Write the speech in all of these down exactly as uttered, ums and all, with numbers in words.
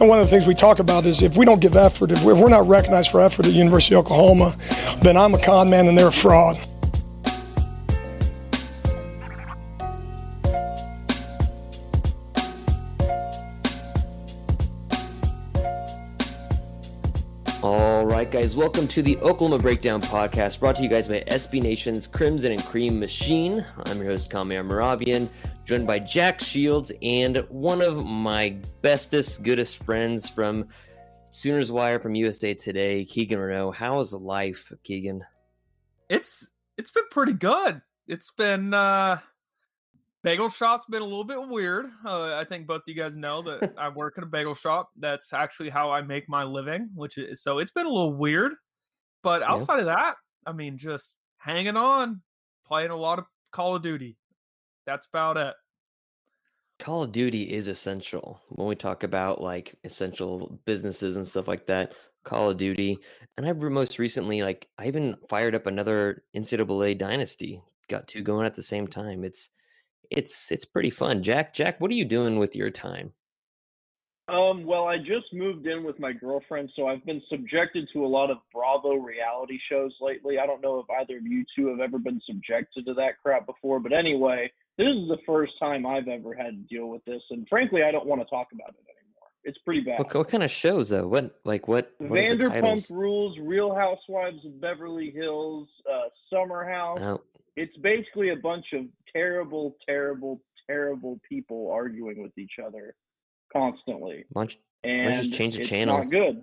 And one of the things we talk about is if we don't give effort, if we're not recognized for effort at University of Oklahoma, then I'm a con man and they're a fraud. All right, guys, welcome to the Oklahoma Breakdown Podcast, brought to you guys by S B Nation's Crimson and Cream Machine. I'm your host, Kamiar Mirabian, joined by Jack Shields and one of my bestest, goodest friends from Sooners Wire, from U S A Today, Keegan Reneau. How is the life, Keegan? It's it's been pretty good. It's been uh, bagel shop's been a little bit weird. Uh, I think both of you guys know that I work at a bagel shop. That's actually how I make my living, which is so it's been a little weird. But outside yeah. of that, I mean, just hanging on, playing a lot of Call of Duty. That's about it. Call of Duty is essential. When we talk about like essential businesses and stuff like that, Call of Duty. And I've most recently, like I even fired up another N C double A dynasty. Got two going at the same time. It's, it's, it's pretty fun. Jack, Jack, what are you doing with your time? Um, well, I just moved in with my girlfriend, so I've been subjected to a lot of Bravo reality shows lately. I don't know if either of you two have ever been subjected to that crap before, but anyway, this is the first time I've ever had to deal with this, and frankly, I don't want to talk about it anymore. It's pretty bad. What, what kind of shows, though? What, like, what? what Vanderpump Rules, Real Housewives of Beverly Hills, uh, Summer House. Oh. It's basically a bunch of terrible, terrible, terrible people arguing with each other constantly. Why don't you, and why don't you just change the it's channel? Not good.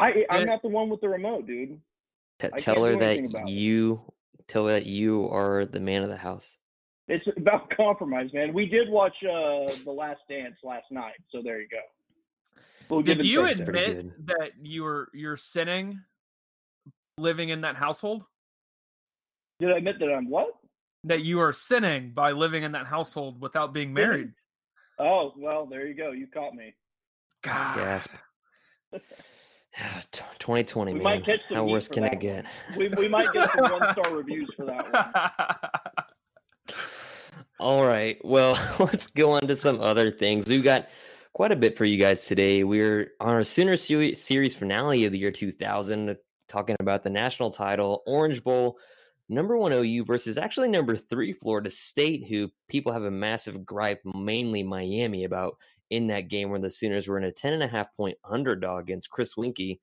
I, I'm not the one with the remote, dude. T- tell her that you, tell her that you are the man of the house. It's about compromise, man. We did watch uh, The Last Dance last night, so there you go. We'll did you admit that you were you're sinning, living in that household? Did I admit that I'm what? That you are sinning by living in that household without being married. Oh well, there you go. You caught me. God. Gasp. twenty twenty, we man. How worse can it get? We we might get some one-star reviews for that one. All right, well, let's go on to some other things. We've got quite a bit for you guys today. We're on our Sooner Series finale of the year two thousand, talking about the national title, Orange Bowl, number one O U versus actually number three Florida State, who people have a massive gripe, mainly Miami, about in that game where the Sooners were in a ten and a half point underdog against Chris Weinke,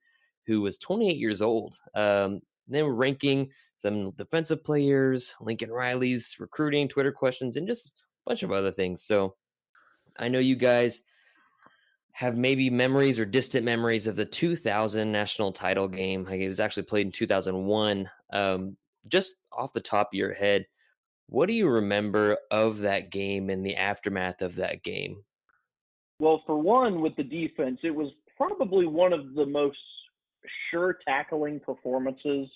who was twenty-eight years old. Um, then we're ranking some defensive players, Lincoln Riley's recruiting, Twitter questions, and just a bunch of other things. So I know you guys have maybe memories or distant memories of the two thousand national title game. It was actually played in two thousand one. Um, just off the top of your head, what do you remember of that game and the aftermath of that game? Well, for one, with the defense, it was probably one of the most sure tackling performances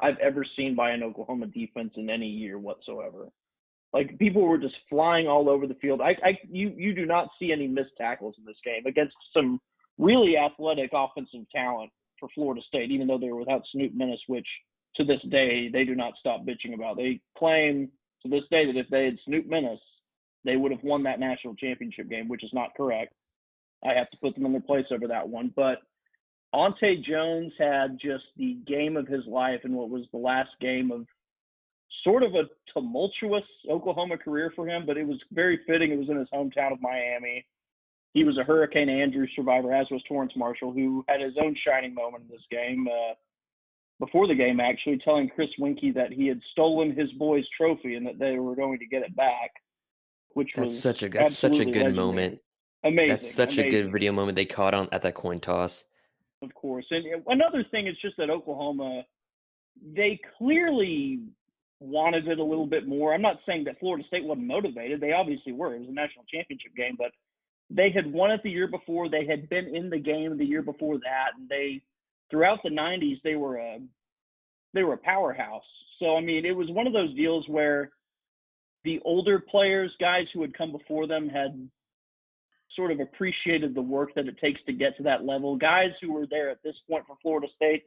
I've ever seen by an Oklahoma defense in any year whatsoever. Like, people were just flying all over the field. I, I, you, you do not see any missed tackles in this game against some really athletic offensive talent for Florida State, even though they were without Snoop Menace, which to this day they do not stop bitching about. They claim to this day that if they had Snoop Menace, they would have won that national championship game, which is not correct. I have to put them in their place over that one, but Ante Jones had just the game of his life in what was the last game of sort of a tumultuous Oklahoma career for him, but it was very fitting. It was in his hometown of Miami. He was a Hurricane Andrew survivor, as was Torrance Marshall, who had his own shining moment in this game uh, before the game, actually, telling Chris Weinke that he had stolen his boy's trophy and that they were going to get it back, which that's was such a, that's such a good legendary. moment. Amazing. That's such amazing. a good video moment they caught on at that coin toss. Of course. And another thing is just that Oklahoma, they clearly wanted it a little bit more. I'm not saying that Florida State wasn't motivated. They obviously were. It was a national championship game, but they had won it the year before. They had been in the game the year before that, and they, throughout the nineties, they were a they were a powerhouse. So I mean, it was one of those deals where the older players, guys who had come before them, had sort of appreciated the work that it takes to get to that level. Guys who were there at this point for Florida State,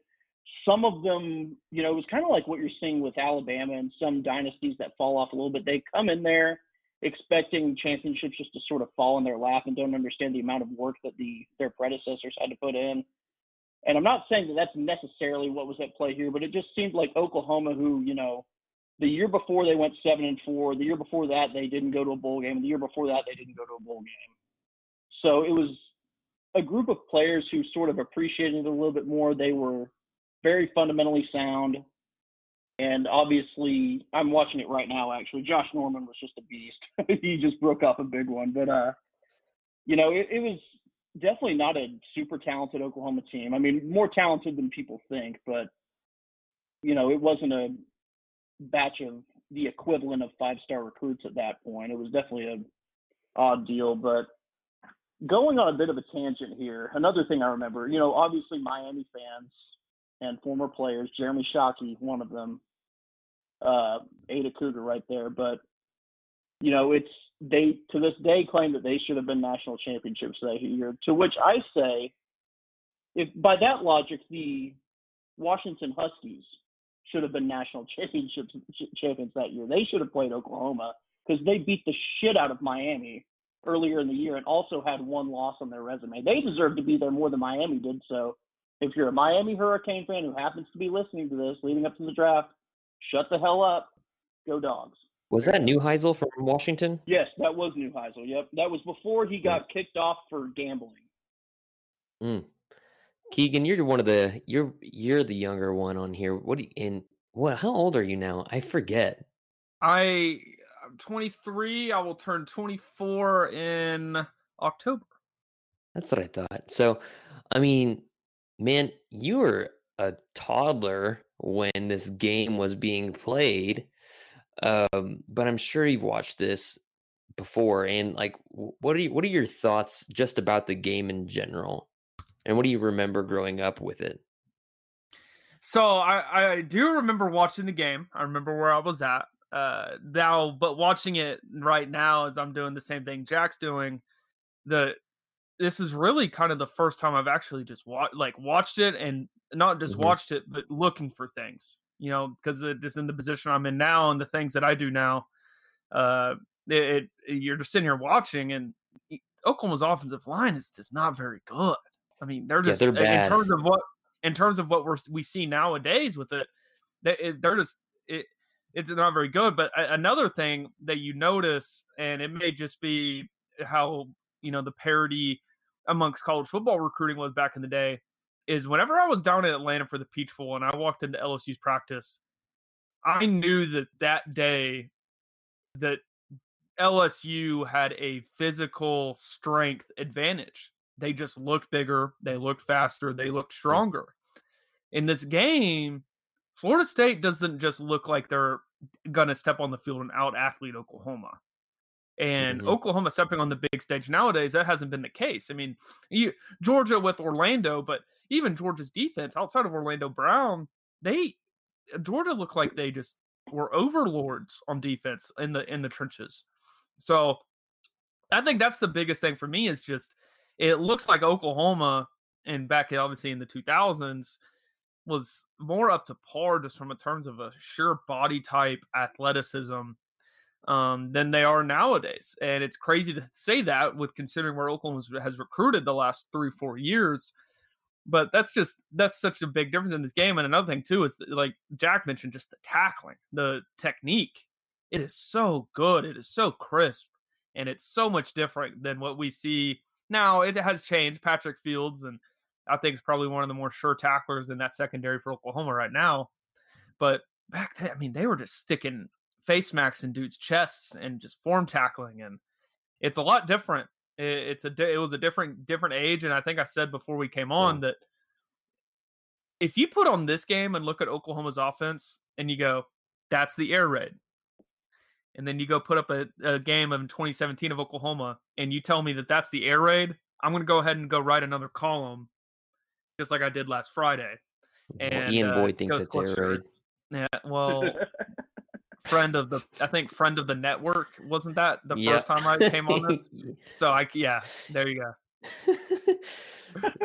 some of them, you know, it was kind of like what you're seeing with Alabama and some dynasties that fall off a little bit. They come in there expecting championships just to sort of fall in their lap and don't understand the amount of work that the their predecessors had to put in. And I'm not saying that that's necessarily what was at play here, but it just seemed like Oklahoma, who, you know, the year before they went seven and four, the year before that they didn't go to a bowl game, and the year before that they didn't go to a bowl game. So it was a group of players who sort of appreciated it a little bit more. They were very fundamentally sound. And obviously, I'm watching it right now, actually. Josh Norman was just a beast. He just broke off a big one. But, uh, you know, it, it was definitely not a super talented Oklahoma team. I mean, more talented than people think. But, you know, it wasn't a batch of the equivalent of five-star recruits at that point. It was definitely an odd deal. But going on a bit of a tangent here, another thing I remember, you know, obviously Miami fans and former players, Jeremy Shockey, one of them, uh, Ada Cougar right there. But, you know, it's they to this day claim that they should have been national championships that year, to which I say, if by that logic, the Washington Huskies should have been national championships champions that year. They should have played Oklahoma because they beat the shit out of Miami earlier in the year and also had one loss on their resume. They deserved to be there more than Miami did. So if you're a Miami Hurricane fan who happens to be listening to this leading up to the draft, shut the hell up. Go Dogs. Was that Neuheisel from Washington? Yes, that was Neuheisel. Yep. That was before he got yeah. kicked off for gambling. Mm. Keegan, you're one of the you're you're the younger one on here. What do you, and what how old are you now? I forget. I I'm twenty-three. I will turn twenty-four in October. That's what I thought. So, I mean, man, you were a toddler when this game was being played, um, but I'm sure you've watched this before. And like, what are you, what are your thoughts just about the game in general? And what do you remember growing up with it? So I, I do remember watching the game. I remember where I was at uh, now, but watching it right now as I'm doing the same thing Jack's doing, the this is really kind of the first time I've actually just watched, like watched it and not just mm-hmm. watched it, but looking for things, you know, because just in the position I'm in now and the things that I do now, uh, it, it you're just sitting here watching, and Oklahoma's offensive line is just not very good. I mean, they're just yeah, they're in terms of what, in terms of what we're, we see nowadays with it, they, it they're just, it, it's not very good. But another thing that you notice, and it may just be how, you know, the parity amongst college football recruiting was back in the day, is whenever I was down in Atlanta for the Peach Bowl and I walked into L S U's practice, I knew that that day that L S U had a physical strength advantage. They just looked bigger. They looked faster. They looked stronger. In this game, Florida State doesn't just look like they're going to step on the field and out-athlete Oklahoma. And mm-hmm. Oklahoma stepping on the big stage nowadays, that hasn't been the case. I mean, you, Georgia with Orlando, but even Georgia's defense outside of Orlando Brown, they Georgia looked like they just were overlords on defense in the in the trenches. So I think that's the biggest thing for me is just it looks like Oklahoma, and back obviously in the two thousands, was more up to par just from in terms of a sheer body type, athleticism, um than they are nowadays. And it's crazy to say that with considering where Oklahoma has recruited the last three, four years. But that's just that's such a big difference in this game. And another thing too is that, like Jack mentioned, just the tackling, the technique. It is so good. It is so crisp, and it's so much different than what we see now. It has changed. Patrick Fields, and I think is probably one of the more sure tacklers in that secondary for Oklahoma right now. But back then, I mean, they were just sticking face masks in dudes' chests and just form tackling, and it's a lot different. It's a it was a different different age, and I think I said before we came on yeah. that if you put on this game and look at Oklahoma's offense, and you go, "That's the air raid," and then you go put up a, a game of twenty seventeen of Oklahoma, and you tell me that that's the air raid, I'm going to go ahead and go write another column, just like I did last Friday. And Ian uh, Boyd thinks it's air raid. Yeah, well. Friend of the, I think friend of the network wasn't that the yep. first time I came on this. So I, yeah, there you go.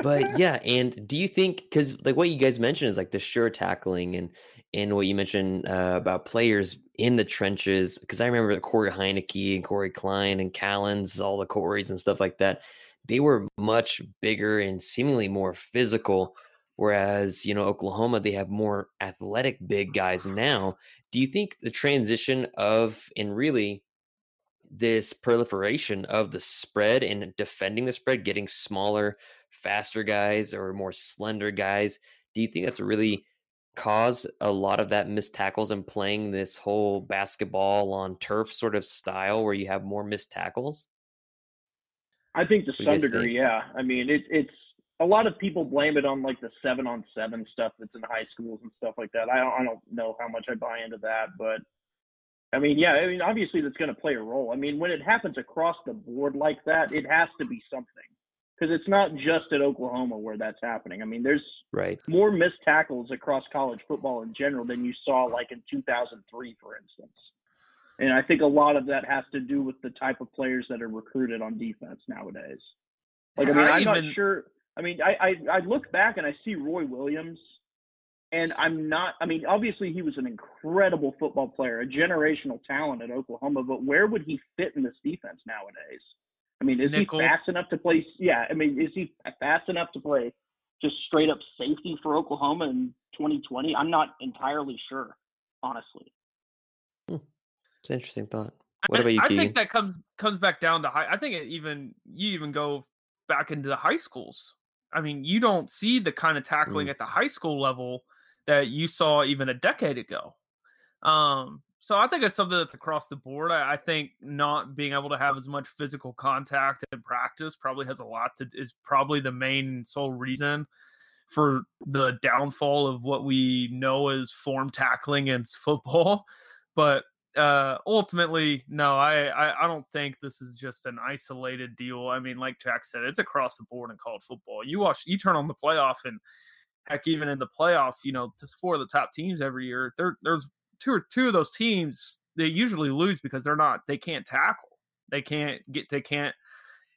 But yeah, and do you think because like what you guys mentioned is like the sure tackling and and what you mentioned uh, about players in the trenches? Because I remember Corey Heineke and Corey Klein and Callens, all the Coreys and stuff like that. They were much bigger and seemingly more physical. Whereas, you know, Oklahoma, they have more athletic big guys now. Do you think the transition of, and really this proliferation of the spread and defending the spread, getting smaller, faster guys or more slender guys, do you think that's really caused a lot of that missed tackles and playing this whole basketball on turf sort of style where you have more missed tackles? I think to some degree, yeah. I mean, it, it's, a lot of people blame it on like the seven on seven stuff that's in high schools and stuff like that. I don't, I don't know how much I buy into that, but I mean, yeah, I mean, obviously that's going to play a role. I mean, when it happens across the board like that, it has to be something because it's not just at Oklahoma where that's happening. I mean, there's right. more missed tackles across college football in general than you saw like in two thousand three, for instance. And I think a lot of that has to do with the type of players that are recruited on defense nowadays. Like, I mean, I I'm even... not sure. I mean, I, I I look back and I see Roy Williams, and I'm not – I mean, obviously he was an incredible football player, a generational talent at Oklahoma, but where would he fit in this defense nowadays? I mean, is Nickel. he fast enough to play – yeah, I mean, is he fast enough to play just straight-up safety for Oklahoma in twenty twenty? I'm not entirely sure, honestly. Hmm. It's an interesting thought. What I, about you, I Keegan? think that comes comes back down to – high. I think it even you even go back into the high schools. I mean, you don't see the kind of tackling mm. at the high school level that you saw even a decade ago. Um, so I think it's something that's across the board. I, I think not being able to have as much physical contact in practice probably has a lot to, is probably the main sole reason for the downfall of what we know as form tackling in football. But uh, ultimately, no, I, I, I don't think this is just an isolated deal. I mean, like Jack said, it's across the board in college football. You watch, you turn on the playoff, and heck, even in the playoff, you know, just four of the top teams every year, there, there's two or two of those teams they usually lose because they're not, they can't tackle, they can't get, they can't,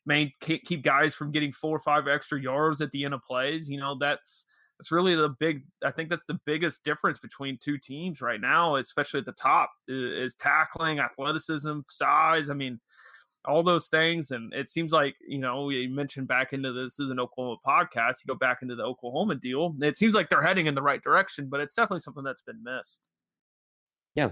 main, can't keep guys from getting four or five extra yards at the end of plays. You know, that's. That's really the big, I think that's the biggest difference between two teams right now, especially at the top, is tackling, athleticism, size. I mean, all those things. And it seems like, you know, you mentioned back into this is an Oklahoma podcast. You go back into the Oklahoma deal. It seems like they're heading in the right direction, but it's definitely something that's been missed. Yeah.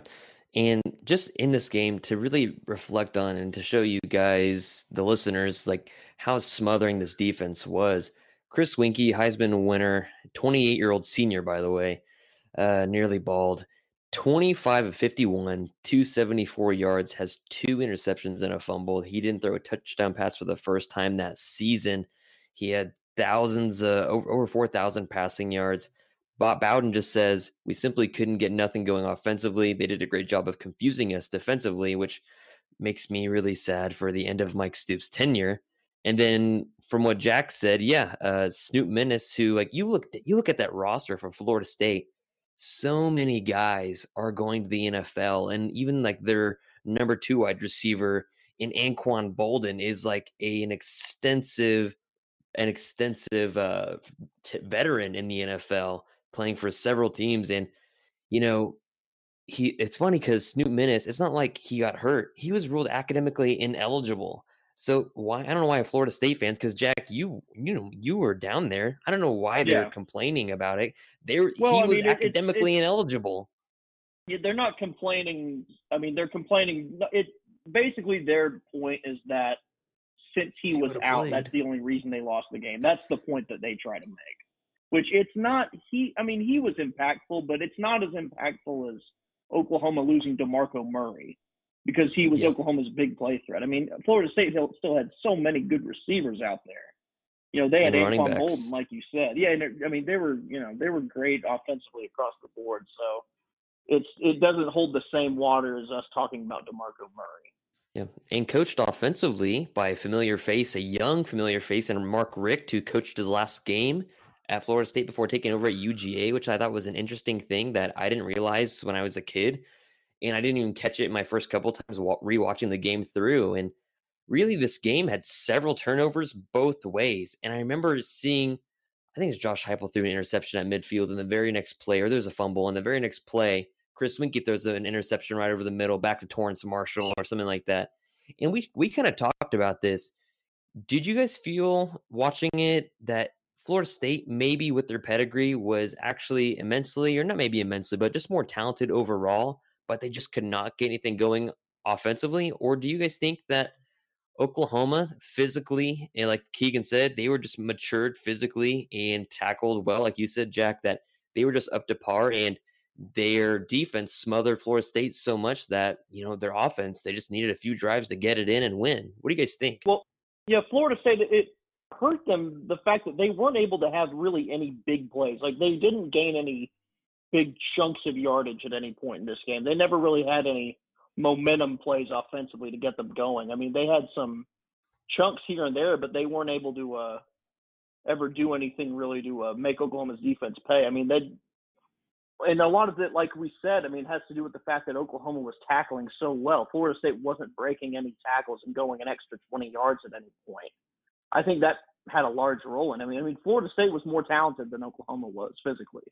And just in this game to really reflect on and to show you guys, the listeners, like how smothering this defense was. Chris Weinke, Heisman winner, twenty-eight-year-old senior, by the way, uh, nearly bald, twenty-five of fifty-one, two seventy-four yards, has two interceptions and a fumble. He didn't throw a touchdown pass for the first time that season. He had thousands, uh, over, over four thousand passing yards. Bob Bowden just says, we simply couldn't get nothing going offensively. They did a great job of confusing us defensively, which makes me really sad for the end of Mike Stoops' tenure. And then from what Jack said, yeah, uh, Snoop Menace, who like you look you look at that roster for Florida State, so many guys are going to the N F L, and even like their number two wide receiver in Anquan Boldin is like a, an extensive, an extensive uh, t- veteran in the N F L, playing for several teams, and you know. He it's funny because Snoop Menace, it's not like he got hurt; he was ruled academically ineligible. So why, I don't know why Florida State fans, because Jack, you you know you were down there. I don't know why they yeah. were complaining about it. They were, well, he I was mean, academically it, it, ineligible. Yeah, they're not complaining. I mean, they're complaining. It basically their point is that since he, he was out, played. That's the only reason they lost the game. That's the point that they try to make. Which it's not. He, I mean, he was impactful, but it's not as impactful as Oklahoma losing DeMarco Murray, because he was yeah. Oklahoma's big play threat. I mean, Florida State still had so many good receivers out there. You know, they had Anquan Boldin, like you said. Yeah, and I mean, they were, you know, they were great offensively across the board. So it's it doesn't hold the same water as us talking about DeMarco Murray. Yeah, and coached offensively by a familiar face, a young familiar face, and Mark Richt, who coached his last game at Florida State before taking over at U G A, which I thought was an interesting thing that I didn't realize when I was a kid. And I didn't even catch it my first couple times rewatching the game through. And really, this game had several turnovers both ways. And I remember seeing, I think it's Josh Heupel threw an interception at midfield, and the very next play, or there's a fumble, and the very next play, Chris Weinke throws an interception right over the middle, back to Torrance Marshall or something like that. And we we kind of talked about this. Did you guys feel watching it that Florida State, maybe with their pedigree, was actually immensely, or not maybe immensely, but just more talented overall, but they just could not get anything going offensively? Or do you guys think that Oklahoma physically, and like Keegan said, they were just matured physically and tackled well, like you said, Jack, that they were just up to par, and their defense smothered Florida State so much that, you know, their offense, they just needed a few drives to get it in and win? What do you guys think? Well, yeah, Florida State, it hurt them, the fact that they weren't able to have really any big plays. Like, they didn't gain any big chunks of yardage at any point in this game. They never really had any momentum plays offensively to get them going. I mean, they had some chunks here and there, but they weren't able to uh, ever do anything really to uh, make Oklahoma's defense pay. I mean, they, and a lot of it, like we said, I mean, has to do with the fact that Oklahoma was tackling so well. Florida State wasn't breaking any tackles and going an extra twenty yards at any point. I think that had a large role in it. I mean, I mean, Florida State was more talented than Oklahoma was physically.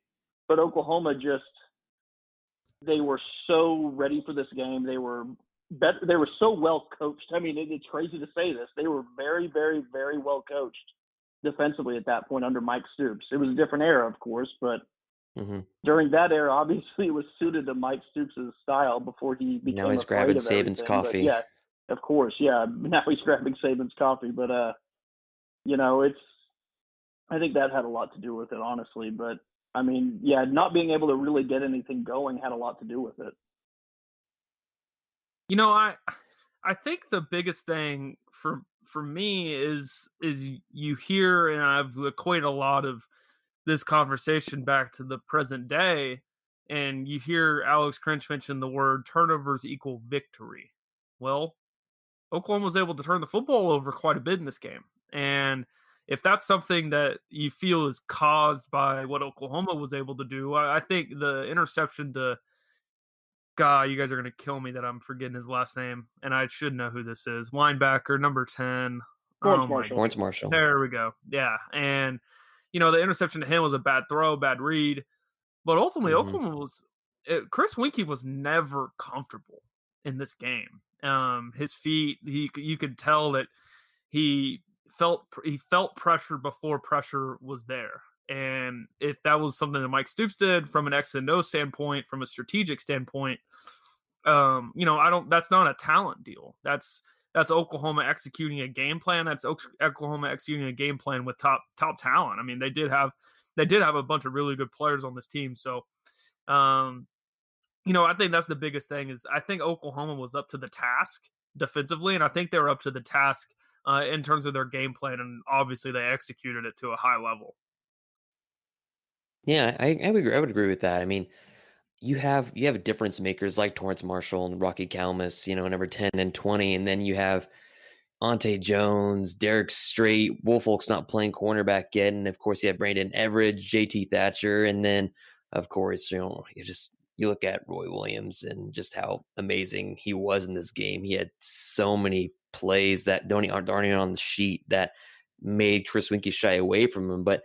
But Oklahoma just, they were so ready for this game. They were better, they were so well coached. I mean, it, it's crazy to say this. They were very, very, very well coached defensively at that point under Mike Stoops. It was a different era, of course, but mm-hmm. during that era, obviously, it was suited to Mike Stoops' style before he became now he's grabbing Saban's coffee. But yeah, of course, yeah. Now he's grabbing Saban's coffee. But, uh, you know, it's, I think that had a lot to do with it, honestly. But I mean, yeah, not being able to really get anything going had a lot to do with it. You know, I I think the biggest thing for for me is is you hear, and I've equated a lot of this conversation back to the present day, and you hear Alex Grinch mention the word turnovers equal victory. Well, Oklahoma was able to turn the football over quite a bit in this game, and if that's something that you feel is caused by what Oklahoma was able to do, I, I think the interception to God, you guys are going to kill me that I'm forgetting his last name, and I should know who this is. Linebacker, number ten. Torrance oh Marshall. Torrance Marshall. There we go. Yeah. And, you know, the interception to him was a bad throw, bad read. But ultimately, mm-hmm. Oklahoma was – Chris Weinke was never comfortable in this game. Um, his feet, he you could tell that he – felt he felt pressure before pressure was there. And if that was something that Mike Stoops did from an X and O standpoint, from a strategic standpoint, um, you know, I don't, that's not a talent deal. That's, that's Oklahoma executing a game plan. That's Oklahoma executing a game plan with top, top talent. I mean, they did have, they did have a bunch of really good players on this team. So, um, you know, I think that's the biggest thing is I think Oklahoma was up to the task defensively. And I think they were up to the task Uh, in terms of their game plan, and obviously they executed it to a high level. Yeah, I, I would agree. I would agree with that. I mean, you have you have difference makers like Torrance Marshall and Rocky Calmus, you know, number ten and twenty, and then you have Ante Jones, Derek Strait, Woolfolk's not playing cornerback yet, and of course you have Brandon Everidge, J T Thatcher, and then of course you know you just you look at Roy Williams and just how amazing he was in this game. He had so many plays that don't aren't even on the sheet that made Chris Weinke shy away from him. But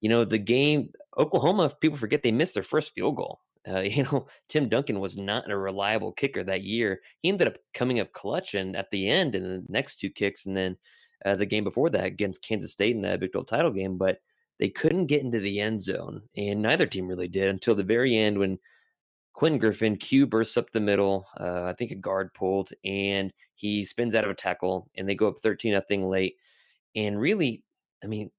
you know, the game, Oklahoma, people forget they missed their first field goal. Uh, you know, Tim Duncan was not a reliable kicker that year. He ended up coming up clutch and at the end in the next two kicks, and then uh, the game before that against Kansas State in that Big twelve title game. But they couldn't get into the end zone, and neither team really did until the very end when Quentin Griffin, Q, bursts up the middle, uh, I think a guard pulled, and he spins out of a tackle, and they go up thirteen nothing late. And really, I mean,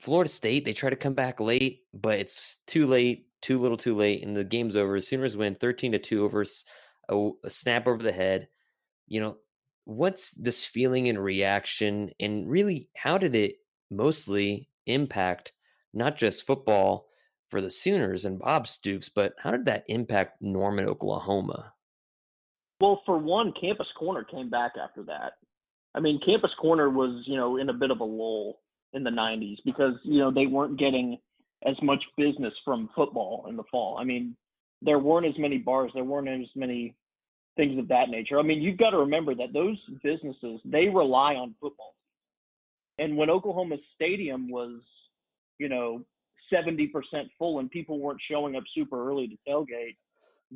Florida State, they try to come back late, but it's too late, too little too late, and the game's over. Sooners win thirteen to two over a, a snap over the head. You know, what's this feeling and reaction, and really, how did it mostly impact not just football for the Sooners and Bob Stoops, but how did that impact Norman, Oklahoma? Well, for one, Campus Corner came back after that. I mean, Campus Corner was, you know, in a bit of a lull in the nineties because, you know, they weren't getting as much business from football in the fall. I mean, there weren't as many bars, there weren't as many things of that nature. I mean, you've got to remember that those businesses, they rely on football. And when Oklahoma Stadium was, you know, seventy percent full and people weren't showing up super early to tailgate,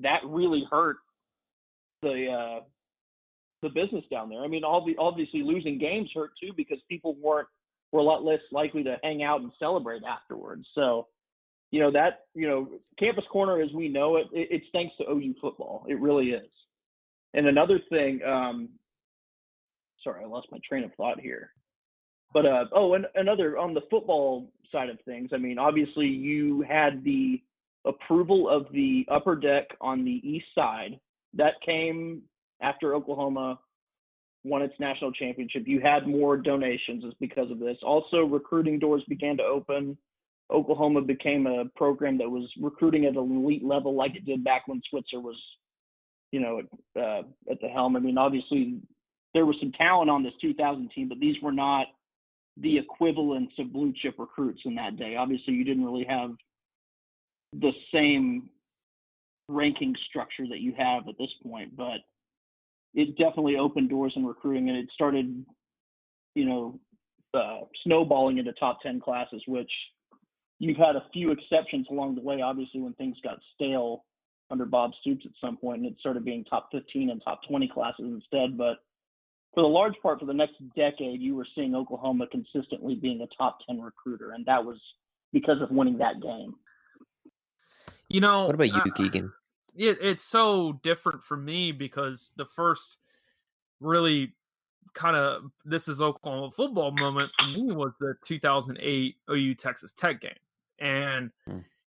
that really hurt the uh, the business down there. I mean, all the, obviously losing games hurt too because people weren't were a lot less likely to hang out and celebrate afterwards. So, you know, that, you know, Campus Corner as we know it, it it's thanks to O U football. It really is. And another thing, um, sorry, I lost my train of thought here. But, uh, oh, and another on the football side of things, I mean, obviously you had the approval of the upper deck on the east side. That came after Oklahoma won its national championship. You had more donations because of this. Also, recruiting doors began to open. Oklahoma became a program that was recruiting at an elite level like it did back when Switzer was, you know, uh, at the helm. I mean, obviously there was some talent on this two thousand team, but these were not the equivalents of blue chip recruits in that day. Obviously you didn't really have the same ranking structure that you have at this point, but it definitely opened doors in recruiting, and it started, you know, uh, snowballing into top ten classes, which you've had a few exceptions along the way, obviously when things got stale under Bob Stoops at some point, and it started being top fifteen and top twenty classes instead. But for the large part, for the next decade, you were seeing Oklahoma consistently being a top ten recruiter, and that was because of winning that game. You know, what about you, uh, Keegan? It, it's so different for me because the first really kind of this is Oklahoma football moment for me was the two thousand eight O U Texas Tech game, and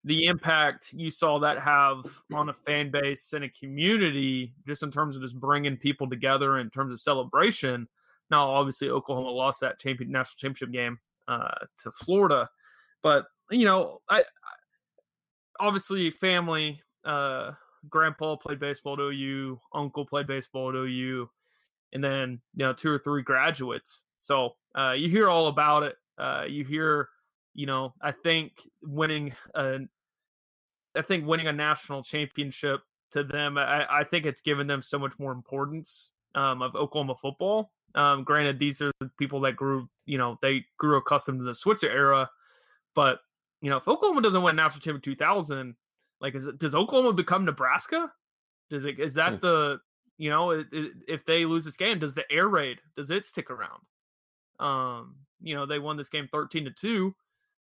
the impact you saw that have on a fan base and a community, just in terms of just bringing people together in terms of celebration. Now, obviously, Oklahoma lost that champion, national championship game uh, to Florida, but you know, I, I obviously family. Uh, grandpa played baseball at O U, uncle played baseball at O U, and then you know two or three graduates. So uh, you hear all about it. Uh, you hear, you know, I think winning a I think winning a national championship to them, I, I think it's given them so much more importance um, of Oklahoma football. Um, granted, these are people that grew, you know, they grew accustomed to the Switzer era. But, you know, if Oklahoma doesn't win a national championship in two thousand, like, is it, does Oklahoma become Nebraska? Does it, is that hmm. the, you know, it, it, if they lose this game, does the air raid, does it stick around? Um, you know, they won this game thirteen to two.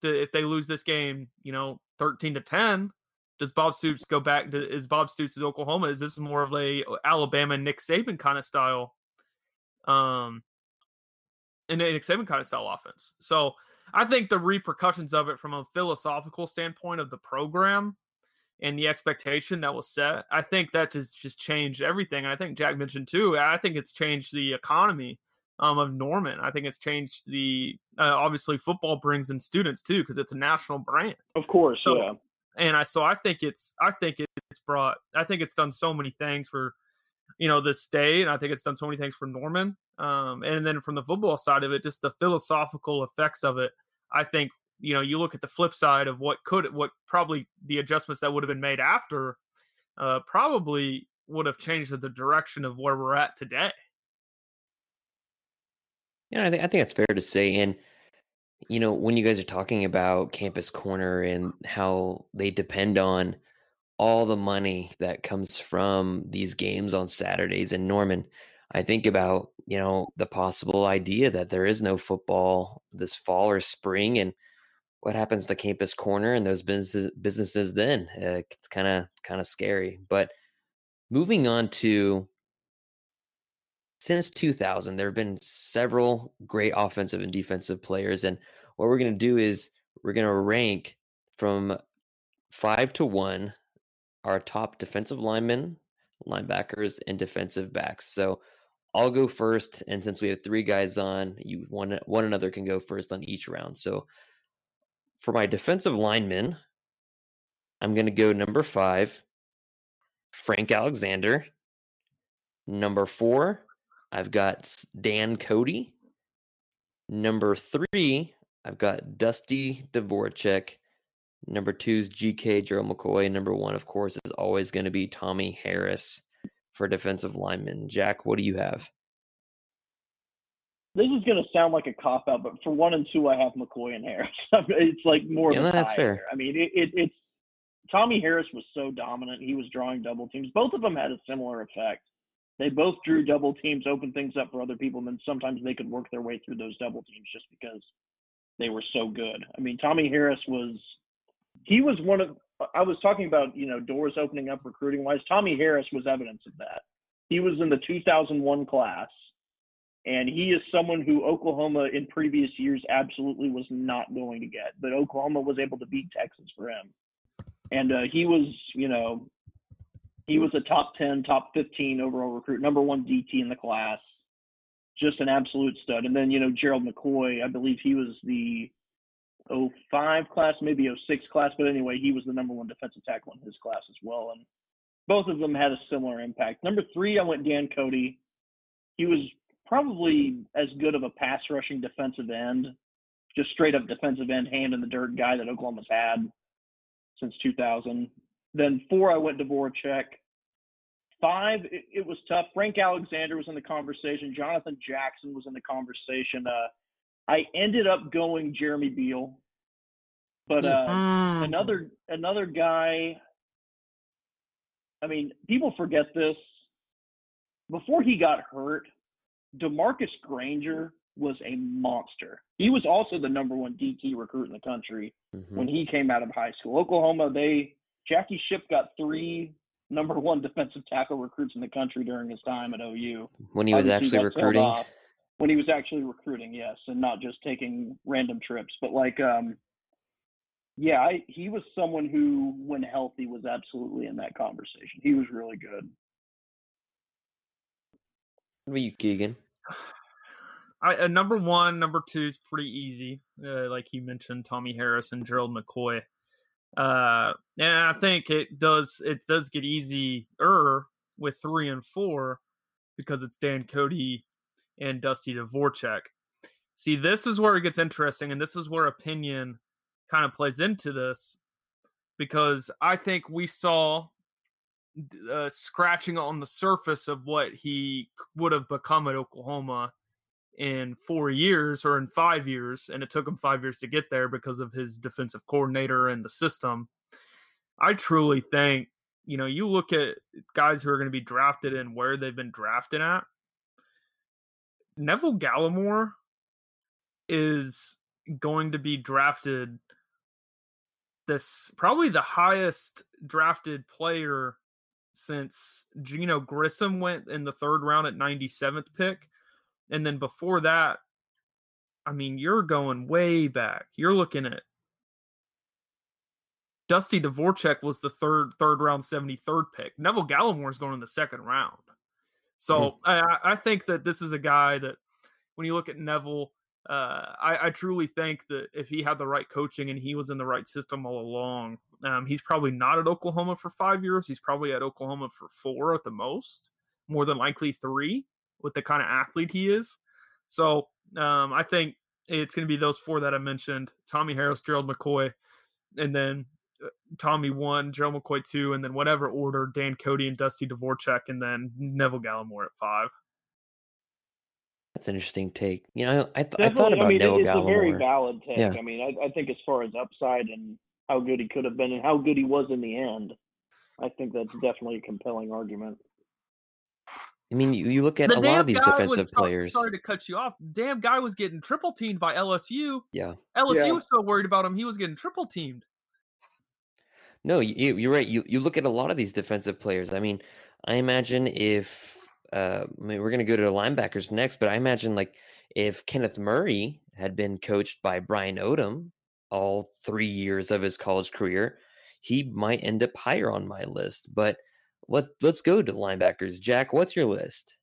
If they lose this game, you know, thirteen to ten, does Bob Stoops go back to, is Bob Stoops' Oklahoma? Is this more of a Alabama Nick Saban kind of style? Um, and a Nick Saban kind of style offense. So I think the repercussions of it from a philosophical standpoint of the program and the expectation that was set, I think that just, just changed everything. And I think Jack mentioned too, I think it's changed the economy um, of Norman. I think it's changed the, uh, obviously football brings in students too, because it's a national brand. Of course. So, yeah. And I, so I think it's, I think it's brought, I think it's done so many things for, you know, the state. And I think it's done so many things for Norman. Um, and then from the football side of it, just the philosophical effects of it, I think, you know, you look at the flip side of what could, what probably the adjustments that would have been made after uh, probably would have changed the direction of where we're at today. Yeah, I think, I think that's fair to say. And, you know, when you guys are talking about Campus Corner and how they depend on all the money that comes from these games on Saturdays in Norman, I think about, you know, the possible idea that there is no football this fall or spring, and what happens to Campus Corner and those businesses, businesses then. Uh, it's kind of kind of scary. But moving on to, since two thousand, there have been several great offensive and defensive players, and what we're going to do is we're going to rank from five to one our top defensive linemen, linebackers, and defensive backs. So I'll go first, and since we have three guys on, you one one another can go first on each round. So for my defensive linemen, I'm going to go number five, Frank Alexander. Number four, I've got Dan Cody. Number three, I've got Dusty Dvoracek. Number two is G K, Gerald McCoy. Number one, of course, is always going to be Tommy Harris for defensive linemen. Jack, what do you have? This is going to sound like a cop-out, but for one and two, I have McCoy and Harris. It's like more yeah, of a that's tie fair. Here. I mean, it, it, it's Tommy Harris was so dominant. He was drawing double teams. Both of them had a similar effect. They both drew double teams, opened things up for other people, and then sometimes they could work their way through those double teams just because they were so good. I mean, Tommy Harris was – he was one of – I was talking about, you know, doors opening up recruiting-wise. Tommy Harris was evidence of that. He was in the two thousand one class, and he is someone who Oklahoma in previous years absolutely was not going to get. But Oklahoma was able to beat Texas for him. And uh, he was, you know – he was a top ten, top fifteen overall recruit, number one D T in the class, just an absolute stud. And then, you know, Gerald McCoy, I believe he was the oh five class, maybe oh six class, but anyway, he was the number one defensive tackle in his class as well. And both of them had a similar impact. Number three, I went Dan Cody. He was probably as good of a pass rushing defensive end, just straight up defensive end, hand in the dirt guy that Oklahoma's had since two thousand. Then four, I went Dvoracek. Five, it, it was tough. Frank Alexander was in the conversation. Jonathan Jackson was in the conversation. Uh, I ended up going Jeremy Beal, but uh, mm-hmm. another another guy. I mean, people forget this. Before he got hurt, DeMarcus Granger was a monster. He was also the number one D T recruit in the country mm-hmm. when he came out of high school. Oklahoma, they. Jackie Shipp got three number one defensive tackle recruits in the country during his time at O U. When he was Obviously actually recruiting? When he was actually recruiting, yes, and not just taking random trips. But, like, um, yeah, I, he was someone who, when healthy, was absolutely in that conversation. He was really good. What about you, Keegan? I, uh, number one, number two is pretty easy. Uh, like you mentioned, Tommy Harris and Gerald McCoy. Uh, and I think it does it does get easier with three and four because it's Dan Cody and Dusty Dvoracek. See, this is where it gets interesting, and this is where opinion kind of plays into this because I think we saw uh, scratching on the surface of what he would have become at Oklahoma in four years or in five years, and it took him five years to get there because of his defensive coordinator and the system. I truly think, you know, you look at guys who are going to be drafted and where they've been drafted at. Neville Gallimore is going to be drafted this probably the highest drafted player since Geno Grissom went in the third round at ninety-seventh pick. And then before that, I mean, you're going way back. You're looking at Dusty Dvoracek was the third third round seventy-third pick. Neville Gallimore is going in the second round. So mm-hmm. I, I think that this is a guy that when you look at Neville, uh, I, I truly think that if he had the right coaching and he was in the right system all along, um, he's probably not at Oklahoma for five years. He's probably at Oklahoma for four at the most, more than likely three. With the kind of athlete he is. So um, I think it's going to be those four that I mentioned, Tommy Harris, Gerald McCoy, and then Tommy one, Gerald McCoy two, and then whatever order, Dan Cody and Dusty Dvoracek, and then Neville Gallimore at five. That's an interesting take. You know, I, th- I thought about I mean, Neville it's Gallimore. It's a very valid take. Yeah. I mean, I, I think as far as upside and how good he could have been and how good he was in the end, I think that's definitely a compelling argument. I mean, you, you look at the a lot of these defensive was, players. Sorry to cut you off. Damn guy was getting triple teamed by L S U. Yeah. L S U yeah. was so worried about him, he was getting triple teamed. No, you, you're right. You you look at a lot of these defensive players. I mean, I imagine if uh, I mean, we're going to go to the linebackers next, but I imagine like if Kenneth Murray had been coached by Brian Odom all three years of his college career, he might end up higher on my list. But Let, let's go to the linebackers. Jack, what's your list?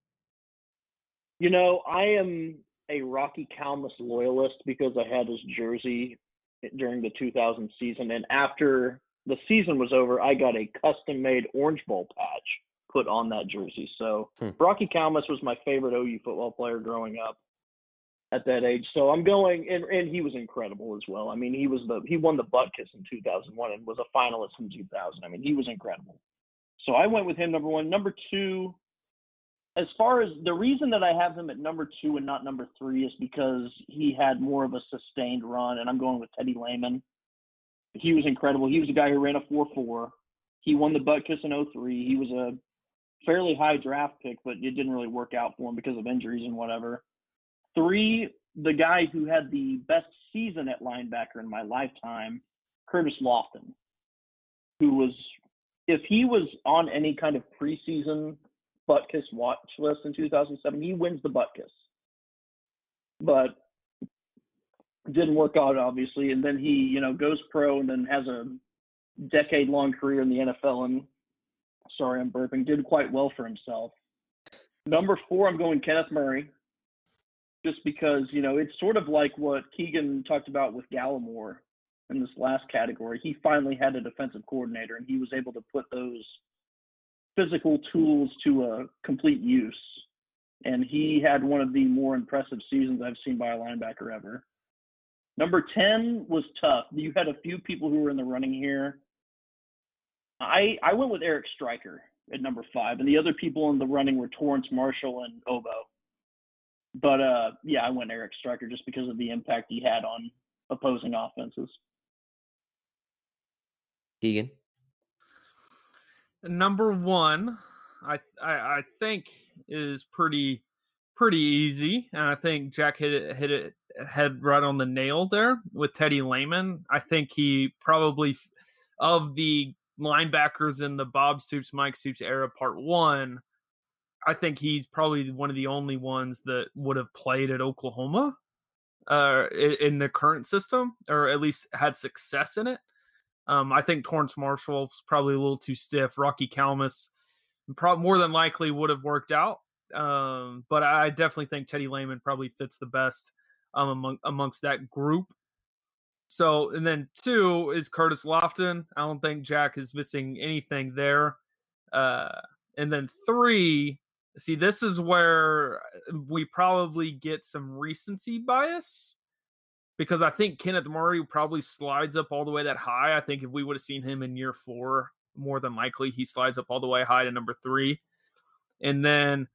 You know, I am a Rocky Calmus loyalist because I had his jersey during the two thousand season. And after the season was over, I got a custom-made Orange Bowl patch put on that jersey. So hmm. Rocky Calmus was my favorite O U football player growing up at that age. So I'm going, and, and he was incredible as well. I mean, he was the he won the butt kiss in two thousand one and was a finalist in two thousand. I mean, he was incredible. So I went with him, number one. Number two, as far as the reason that I have him at number two and not number three is because he had more of a sustained run, and I'm going with Teddy Lehman. He was incredible. He was a guy who ran a four four. He won the butt kiss in oh three. He was a fairly high draft pick, but it didn't really work out for him because of injuries and whatever. Three, the guy who had the best season at linebacker in my lifetime, Curtis Lofton, who was – if he was on any kind of preseason butt kiss watch list in two thousand seven, he wins the butt kiss. But it didn't work out, obviously. And then he, you know, goes pro and then has a decade-long career in the N F L. And sorry, I'm burping. Did quite well for himself. Number four, I'm going Kenneth Murray, just because, you know, it's sort of like what Keegan talked about with Gallimore. In this last category, he finally had a defensive coordinator, and he was able to put those physical tools to a complete use. And he had one of the more impressive seasons I've seen by a linebacker ever. Number ten was tough. You had a few people who were in the running here. I I went with Eric Stryker at number five, and the other people in the running were Torrance Marshall and Oboe. But, uh, yeah, I went Eric Stryker just because of the impact he had on opposing offenses. Keegan. Number one, I, I I think is pretty pretty easy, and I think Jack hit it hit it head right on the nail there with Teddy Lehman. I think he probably of the linebackers in the Bob Stoops, Mike Stoops era, part one. I think he's probably one of the only ones that would have played at Oklahoma uh, in the current system, or at least had success in it. Um, I think Torrance Marshall's probably a little too stiff. Rocky Calmus probably more than likely would have worked out. Um, but I definitely think Teddy Lehman probably fits the best um, among, amongst that group. So, and then two is Curtis Lofton. I don't think Jack is missing anything there. Uh, and then three, see, this is where we probably get some recency bias. Because I think Kenneth Murray probably slides up all the way that high. I think if we would have seen him in year four, more than likely he slides up all the way high to number three. And then,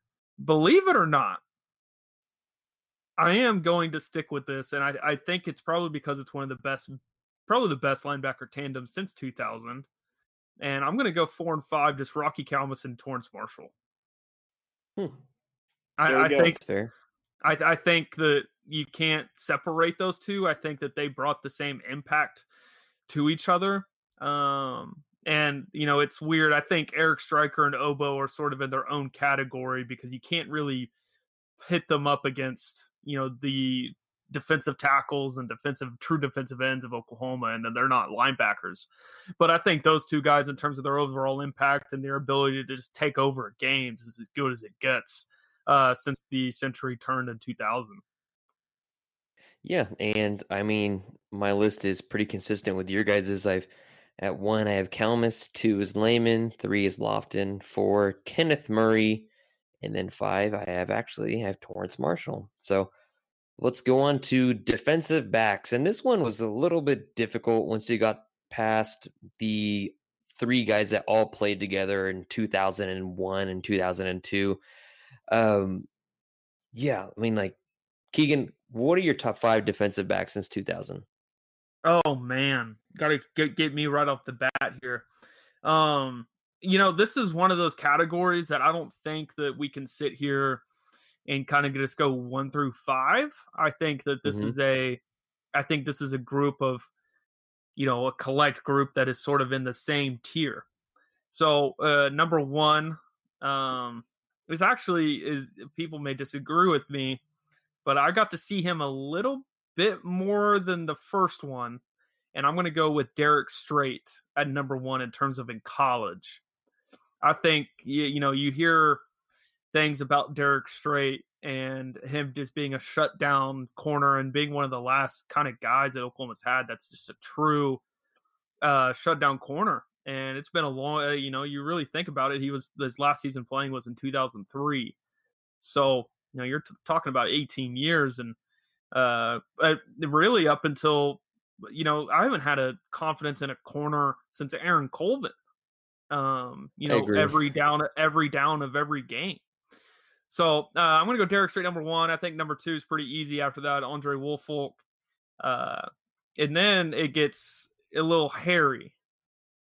believe it or not, I am going to stick with this. And I, I think it's probably because it's one of the best, probably the best linebacker tandem since two thousand. And I'm going to go four and five, just Rocky Calmus and Torrance Marshall. Hmm. I, I think it's fair. I, I think that you can't separate those two. I think that they brought the same impact to each other. Um, and, you know, it's weird. I think Eric Stryker and Oboe are sort of in their own category because you can't really hit them up against, you know, the defensive tackles and defensive true defensive ends of Oklahoma, and then they're not linebackers. But I think those two guys, in terms of their overall impact and their ability to just take over games, is as good as it gets. Uh, since the century turned in two thousand. Yeah, and I mean, my list is pretty consistent with your guys's. I've at one, I have Calmus, two is Lehman, three is Lofton, four, Kenneth Murray, and then five, I have actually I have Torrance Marshall. So let's go on to defensive backs. And this one was a little bit difficult once you got past the three guys that all played together in two thousand one and two thousand two. Um, yeah, I mean, like, Keegan, what are your top five defensive backs since two thousand? Oh, man. Got to get, get me right off the bat here. Um, you know, this is one of those categories that I don't think that we can sit here and kind of just go one through five. I think that this mm-hmm. is a, I think this is a group of, you know, a collect group that is sort of in the same tier. So uh, number one, um, is actually is people may disagree with me, but I got to see him a little bit more than the first one. And I'm going to go with Derek Strait at number one in terms of in college. I think, you, you know, you hear things about Derek Strait and him just being a shutdown corner and being one of the last kind of guys that Oklahoma's had that's just a true uh, shutdown corner. And it's been a long, uh, you know, you really think about it. He was, his last season playing was in two thousand three. So, you know, you're t- talking about eighteen years and uh, really up until, you know, I haven't had a confidence in a corner since Aaron Colvin, um, you know, every down, every down of every game. So uh, I'm going to go Derek Strait number one. I think number two is pretty easy after that. Andre Woolfolk. Uh, and then it gets a little hairy,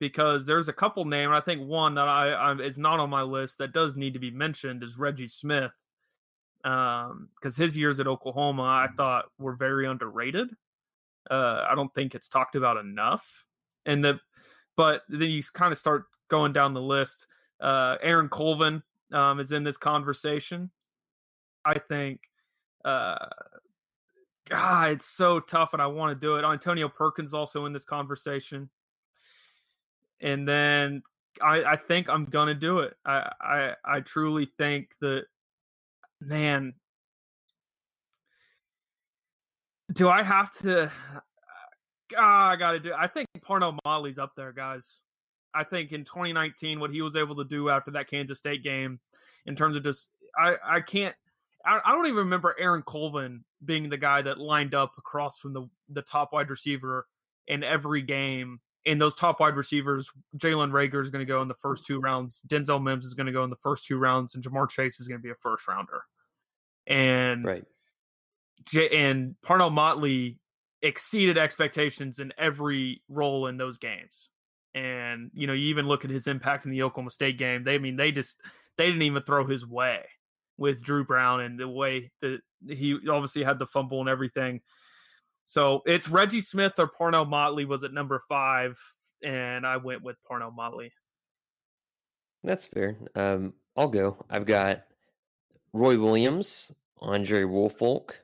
because there's a couple names. I think one that I, I is not on my list that does need to be mentioned is Reggie Smith, because um, his years at Oklahoma I thought were very underrated. Uh, I don't think it's talked about enough. And the but then you kind of start going down the list. Uh, Aaron Colvin um, is in this conversation. I think, uh, God, it's so tough, and I want to do it. Antonio Perkins also in this conversation. And then I, I think I'm going to do it. I, I I truly think that, man, do I have to – ah, I got to do – I think Parnell Motley's up there, guys. I think in twenty nineteen, what he was able to do after that Kansas State game in terms of just – I I can't I, – I don't even remember Aaron Colvin being the guy that lined up across from the, the top wide receiver in every game. And those top wide receivers, Jalen Reagor is going to go in the first two rounds. Denzel Mims is going to go in the first two rounds. And Jamar Chase is going to be a first rounder. And right. J- and Parnell Motley exceeded expectations in every role in those games. And, you know, you even look at his impact in the Oklahoma State game. They I mean, they just they didn't even throw his way with Drew Brown and the way that he obviously had the fumble and everything. So it's Reggie Smith or Parnell Motley was at number five, and I went with Parnell Motley. That's fair. Um, I'll go. I've got Roy Williams, Andre Woolfolk,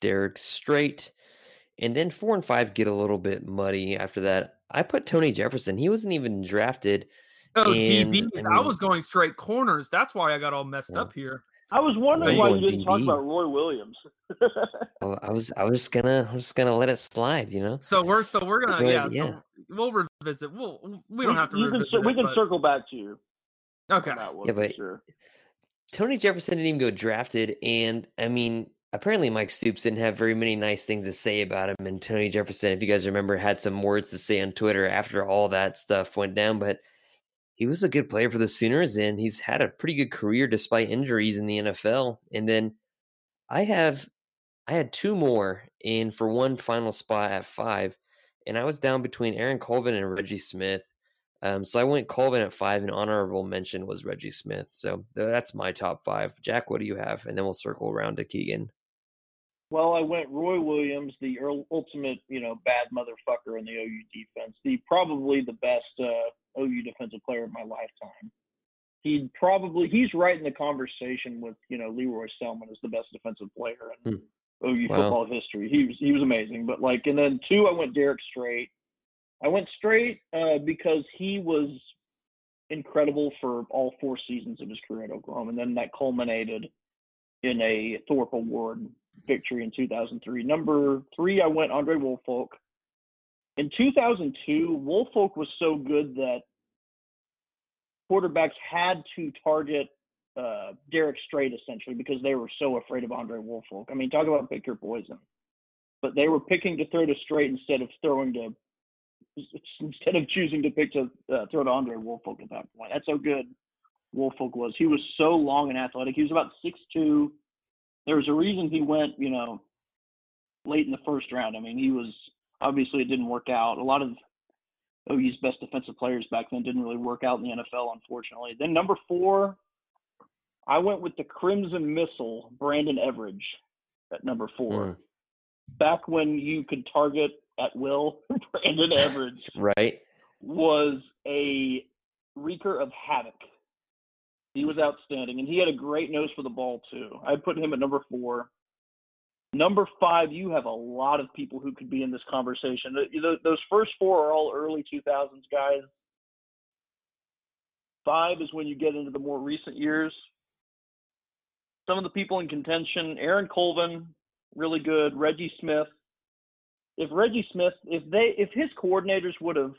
Derek Strait, and then four and five get a little bit muddy after that. I put Tony Jefferson. He wasn't even drafted. Oh, and, D B. I, mean, I was going straight corners. That's why I got all messed yeah. up here. I was wondering why you didn't D B. Talk about Roy Williams. well, I was, I was just gonna, I was just gonna let it slide, you know. So we're, so we're gonna, but, yeah. yeah. So we'll revisit. We'll, we don't we, have to. Revisit can, it, we can but... circle back to you. Okay. One, yeah, but sure. Tony Jefferson didn't even go drafted, and I mean, apparently Mike Stoops didn't have very many nice things to say about him. And Tony Jefferson, if you guys remember, had some words to say on Twitter after all that stuff went down, but. He was a good player for the Sooners, and he's had a pretty good career despite injuries in the N F L. And then I have, I had two more in for one final spot at five, and I was down between Aaron Colvin and Reggie Smith. Um, so I went Colvin at five, and honorable mention was Reggie Smith. So that's my top five. Jack, what do you have? And then we'll circle around to Keegan. Well, I went Roy Williams, the ultimate, you know, bad motherfucker in the O U defense, the probably the best uh, O U defensive player of my lifetime. He'd probably he's right in the conversation with, you know, Leroy Selmon as the best defensive player in hmm. O U wow. football history. He was he was amazing. But like, and then two, I went Derek Strait. I went Strait uh, because he was incredible for all four seasons of his career at Oklahoma, and then that culminated in a Thorpe Award victory in two thousand three. Number three, I went Andre Woolfolk. In two thousand two, Woolfolk was so good that quarterbacks had to target uh, Derek Strait essentially because they were so afraid of Andre Woolfolk. I mean, talk about pick your poison. But they were picking to throw to Strait instead of throwing to instead of choosing to pick to uh, throw to Andre Woolfolk at that point. That's how good Woolfolk was. He was so long and athletic. He was about six two. There was a reason he went, you know, late in the first round. I mean, he was obviously it didn't work out. A lot of O U's best defensive players back then. Didn't really work out in the N F L, unfortunately. Then number four, I went with the Crimson Missile, Brandon Everidge, at number four. Mm. Back when you could target at will, Brandon Everidge right. was a wreaker of havoc. He was outstanding, and he had a great nose for the ball, too. I put him at number four. Number five, you have a lot of people who could be in this conversation. Those first four are all early two thousands guys. Five is when you get into the more recent years. Some of the people in contention, Aaron Colvin, really good. Reggie Smith. If Reggie Smith, if they, if his coordinators would have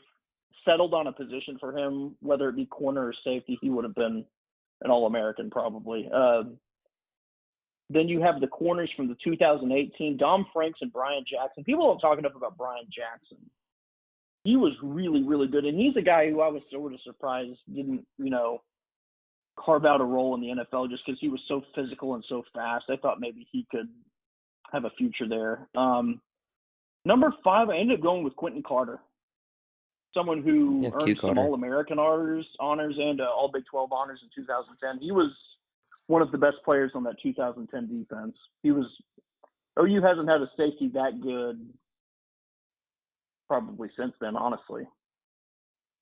settled on a position for him, whether it be corner or safety, he would have been an All-American probably. Uh, Then you have the corners from the two thousand eight team, Dom Franks and Brian Jackson. People don't talk enough about Brian Jackson. He was really, really good. And he's a guy who I was sort of surprised didn't, you know, carve out a role in the N F L just because he was so physical and so fast. I thought maybe he could have a future there. Um, number five, I ended up going with Quentin Carter, someone who yeah, earned some All-American honors, honors and uh, All-Big twelve honors in two thousand ten. He was one of the best players on that two thousand ten defense. He was – O U hasn't had a safety that good probably since then, honestly.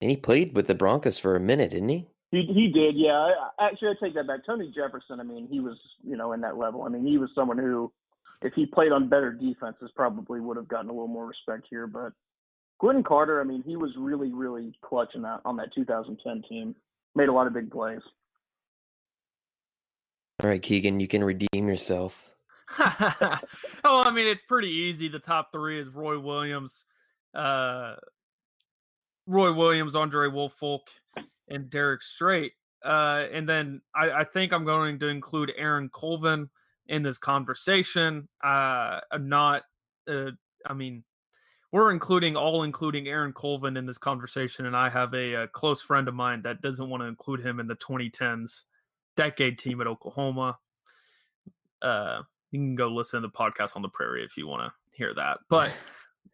And he played with the Broncos for a minute, didn't he? He, he did, yeah. Actually, I take that back. Tony Jefferson, I mean, he was, you know, in that level. I mean, he was someone who, if he played on better defenses, probably would have gotten a little more respect here. But Quentin Carter, I mean, he was really, really clutch in that, on that two thousand ten team. Made a lot of big plays. All right, Keegan, you can redeem yourself. oh, I mean, it's pretty easy. The top three is Roy Williams, uh, Roy Williams, Andre Woolfolk, and Derek Strait. Uh, and then I, I think I'm going to include Aaron Colvin in this conversation. Uh, I'm not, uh, I mean, we're including all including Aaron Colvin in this conversation, and I have a, a close friend of mine that doesn't want to include him in the twenty tens. Decade team at Oklahoma. Uh, you can go listen to the podcast on the Prairie if you want to hear that. But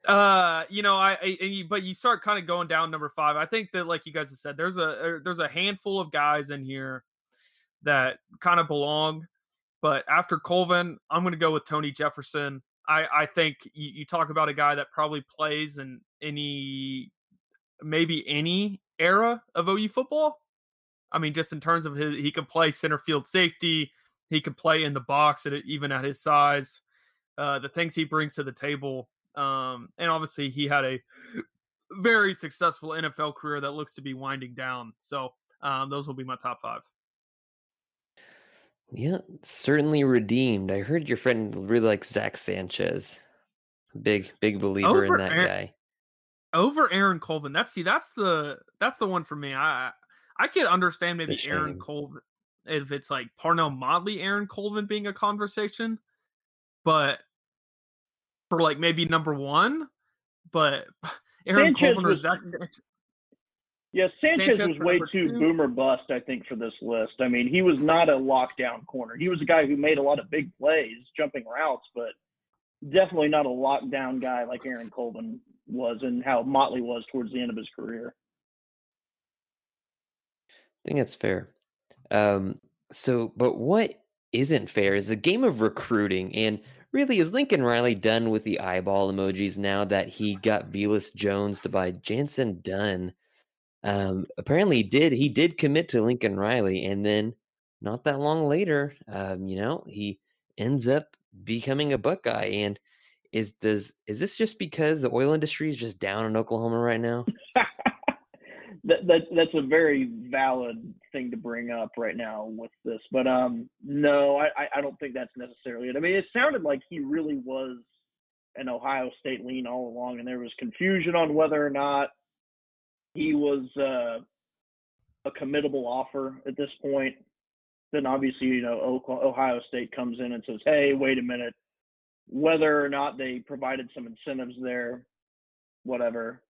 uh, you know, I, I and you, but you start kind of going down number five. I think that, like you guys have said, there's a there's a handful of guys in here that kind of belong. But after Colvin, I'm going to go with Tony Jefferson. I I think you, you talk about a guy that probably plays in any maybe any era of O U football. I mean, just in terms of his, he could play center field safety. He could play in the box, at, even at his size. Uh, the things he brings to the table. Um, and obviously, he had a very successful N F L career that looks to be winding down. So, um, those will be my top five. Yeah, certainly redeemed. I heard your friend really likes Zach Sanchez. Big, big believer over in that Aaron, guy. Over Aaron Colvin. That's, see, that's the, that's the one for me. I, I could understand maybe Aaron Colvin if it's like Parnell Motley, Aaron Colvin being a conversation, but for like maybe number one, but Aaron Sanchez Colvin was, or Zach Sanchez. Yeah, Sanchez, Sanchez was way too two. boomer bust, I think, for this list. I mean, he was not a lockdown corner. He was a guy who made a lot of big plays, jumping routes, but definitely not a lockdown guy like Aaron Colvin was and how Motley was towards the end of his career. I think that's fair. Um, so, but what isn't fair is the game of recruiting. And really, is Lincoln Riley done with the eyeball emojis now that he got Velas Jones to buy Jansen Dunn? Um, apparently, he did he did commit to Lincoln Riley, and then not that long later, um, you know, he ends up becoming a Buckeye. And is does is this just because the oil industry is just down in Oklahoma right now? That, that that's a very valid thing to bring up right now with this, but um, no, I, I don't think that's necessarily it. I mean, it sounded like he really was an Ohio State lean all along, and there was confusion on whether or not he was uh, a committable offer at this point. Then obviously, you know, Ohio State comes in and says, "Hey, wait a minute," whether or not they provided some incentives there, whatever.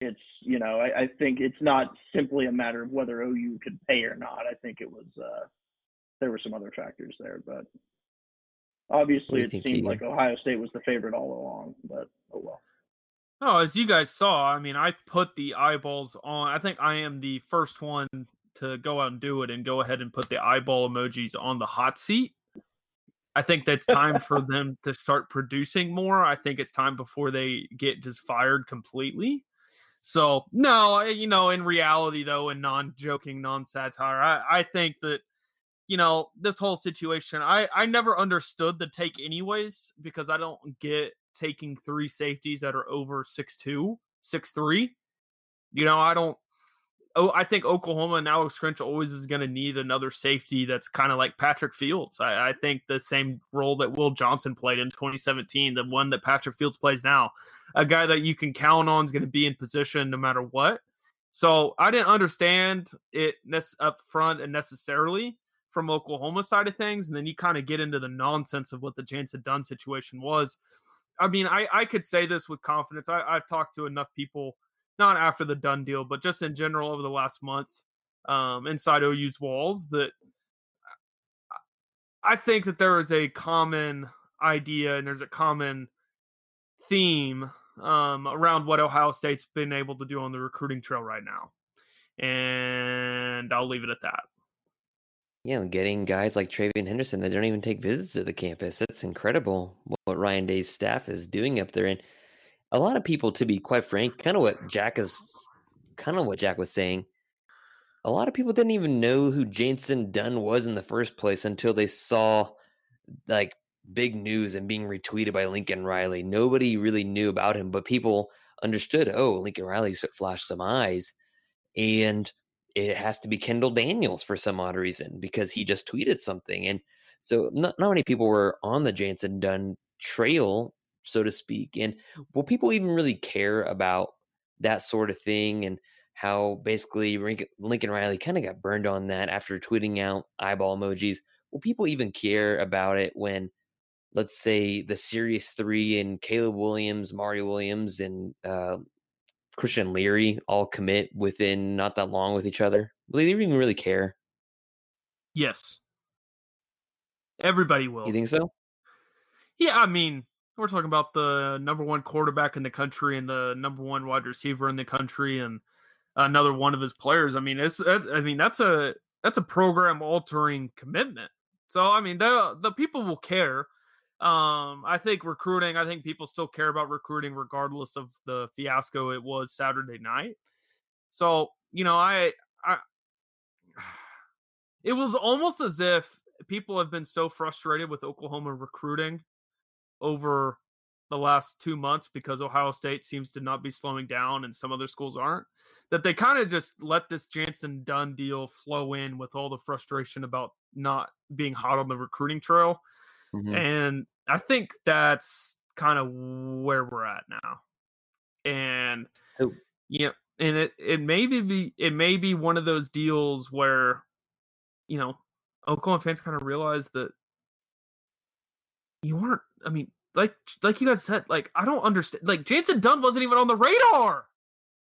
It's, you know, I, I think it's not simply a matter of whether O U could pay or not. I think it was, uh, there were some other factors there, but obviously it seemed like Ohio State was the favorite all along, but oh well. No, as you guys saw, I mean, I put the eyeballs on. I think I am the first one to go out and do it and go ahead and put the eyeball emojis on the hot seat. I think that's time for them to start producing more. I think it's time before they get just fired completely. So, no, you know, in reality, though, and non-joking, non-satire, I, I think that, you know, this whole situation, I, I never understood the take anyways, because I don't get taking three safeties that are over six two, six three. You know, I don't. Oh, I think Oklahoma and Alex Grinch always is going to need another safety that's kind of like Patrick Fields. I, I think the same role that Will Johnson played in twenty seventeen, the one that Patrick Fields plays now, a guy that you can count on is going to be in position no matter what. So I didn't understand it up front and necessarily from Oklahoma side of things. And then you kind of get into the nonsense of what the James had done situation was. I mean, I, I could say this with confidence. I, I've talked to enough people, not after the Dunn deal, but just in general over the last month, um, inside O U's walls, that I think that there is a common idea and there's a common theme um, around what Ohio State's been able to do on the recruiting trail right now. And I'll leave it at that. Yeah, getting guys like Travion Henderson that don't even take visits to the campus. It's incredible what Ryan Day's staff is doing up there. And a lot of people, to be quite frank, kind of what Jack is, kind of what Jack was saying, a lot of people didn't even know who Jason Dunn was in the first place until they saw like big news and being retweeted by Lincoln Riley. Nobody really knew about him, but people understood, oh, Lincoln Riley flashed some eyes. And it has to be Kendall Daniels for some odd reason, because he just tweeted something. And so not, not many people were on the Jason Dunn trail, so to speak. And will people even really care about that sort of thing, and how basically Lincoln Riley kind of got burned on that after tweeting out eyeball emojis? Will people even care about it when, let's say, the Series three and Caleb Williams, Mario Williams, and uh, Christian Leary all commit within not that long with each other? Will they even really care? Yes. Everybody will. You think so? Yeah, I mean, we're talking about the number one quarterback in the country and the number one wide receiver in the country and another one of his players. I mean, it's, it's I mean, that's a, that's a program altering commitment. So, I mean, the, the people will care. Um, I think recruiting, I think people still care about recruiting regardless of the fiasco it was Saturday night. So, you know, I, I, it was almost as if people have been so frustrated with Oklahoma recruiting over the last two months because Ohio State seems to not be slowing down and some other schools aren't, that they kind of just let this Jansen Dunn deal flow in with all the frustration about not being hot on the recruiting trail. Mm-hmm. And I think that's kind of where we're at now. And oh. yeah, you know, and it, it may be, it may be one of those deals where, you know, Oklahoma fans kind of realize that you weren't, I mean, like like you guys said, like, I don't understand. Like, Jason Dunn wasn't even on the radar.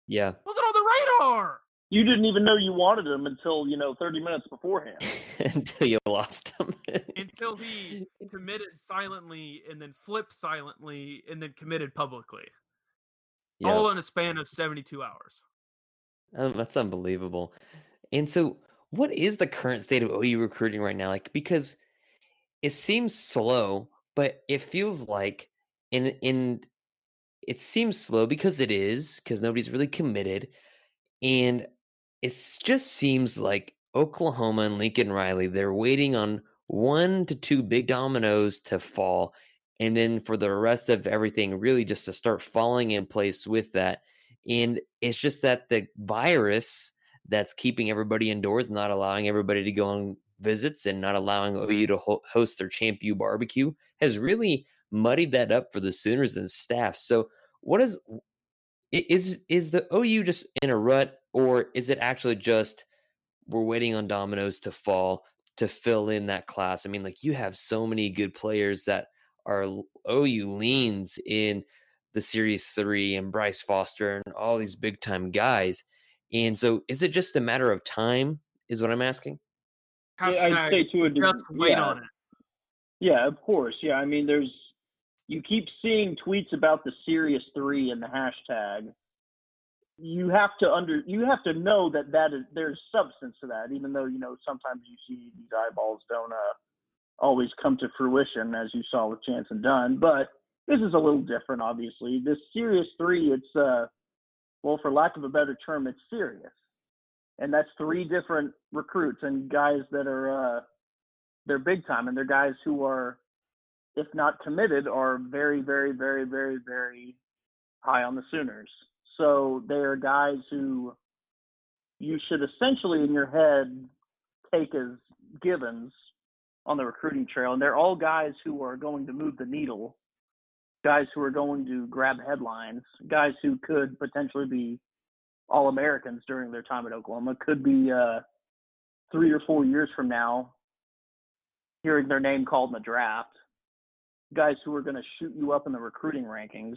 Yeah. Wasn't on the radar. You didn't even know you wanted him until, you know, thirty minutes beforehand. Until you lost him. Until he committed silently and then flipped silently and then committed publicly. Yep. All in a span of seventy-two hours. Um, that's unbelievable. And so what is the current state of O U recruiting right now? Like, because it seems slow. But it feels like, and and it seems slow because it is, because nobody's really committed, and it just seems like Oklahoma and Lincoln Riley, they're waiting on one to two big dominoes to fall, and then for the rest of everything really just to start falling in place with that. And it's just that the virus that's keeping everybody indoors, not allowing everybody to go on visits and not allowing O U to host their Champ U barbecue, has really muddied that up for the Sooners and staff. So what is, is, is the O U just in a rut, or is it actually just we're waiting on dominoes to fall to fill in that class? I mean, like, you have so many good players that are O U leans in the Series three and Bryce Foster and all these big time guys. And so is it just a matter of time is what I'm asking? Hashtag, I'd say to a degree, just wait yeah. on it. Yeah, of course. Yeah, I mean, there's You keep seeing tweets about the serious three and the hashtag. You have to under you have to know that that is there's substance to that, even though, you know, sometimes you see these eyeballs don't uh, always come to fruition, as you saw with Chance and Dunn. But this is a little different, obviously. This serious three, it's uh, well, for lack of a better term, it's serious, and that's three different recruits and guys that are uh, they're big time, and they're guys who are, if not committed, are very, very, very, very, very high on the Sooners. So they are guys who you should essentially in your head take as givens on the recruiting trail. And they're all guys who are going to move the needle, guys who are going to grab headlines, guys who could potentially be All-Americans during their time at Oklahoma, could be uh, three or four years from now hearing their name called in the draft, guys who are going to shoot you up in the recruiting rankings.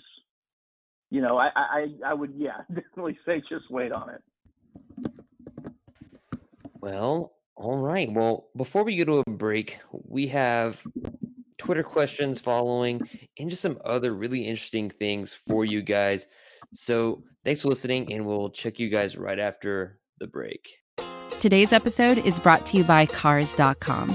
You know, I, I, I would, yeah, definitely say just wait on it. Well, all right. Well, before we go to a break, we have Twitter questions following and just some other really interesting things for you guys. So thanks for listening, and we'll check you guys right after the break. Today's episode is brought to you by Cars dot com.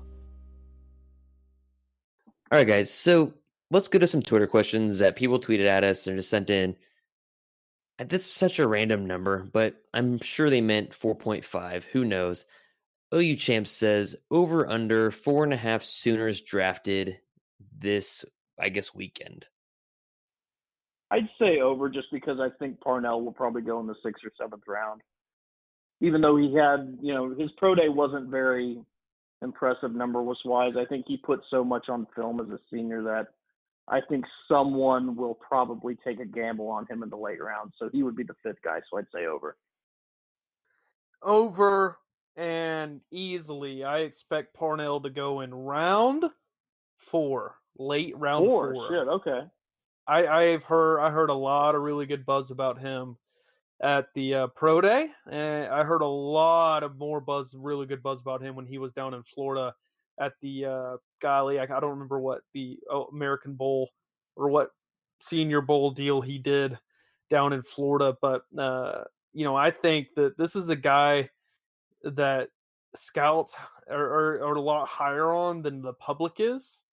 All right, guys, so let's go to some Twitter questions that people tweeted at us and just sent in. That's such a random number, but I'm sure they meant four point five. Who knows? O U Champ says, over under four and a half Sooners drafted this, I guess, weekend. I'd say over just because I think Parnell will probably go in the sixth or seventh round. Even though he had, you know, his pro day wasn't very impressive number was wise. I think he put so much on film as a senior that I think someone will probably take a gamble on him in the late round. So he would be the fifth guy. So I'd say over. Over and easily. I expect Parnell to go in round four, late round four. four. Shit, okay. I, I've heard, I heard a lot of really good buzz about him at the uh, pro day, and I heard a lot of more buzz, really good buzz about him when he was down in Florida at the uh, golly, I, I don't remember what the oh, American Bowl or what Senior Bowl deal he did down in Florida. But uh, you know, I think that this is a guy that scouts are, are, are a lot higher on than the public is,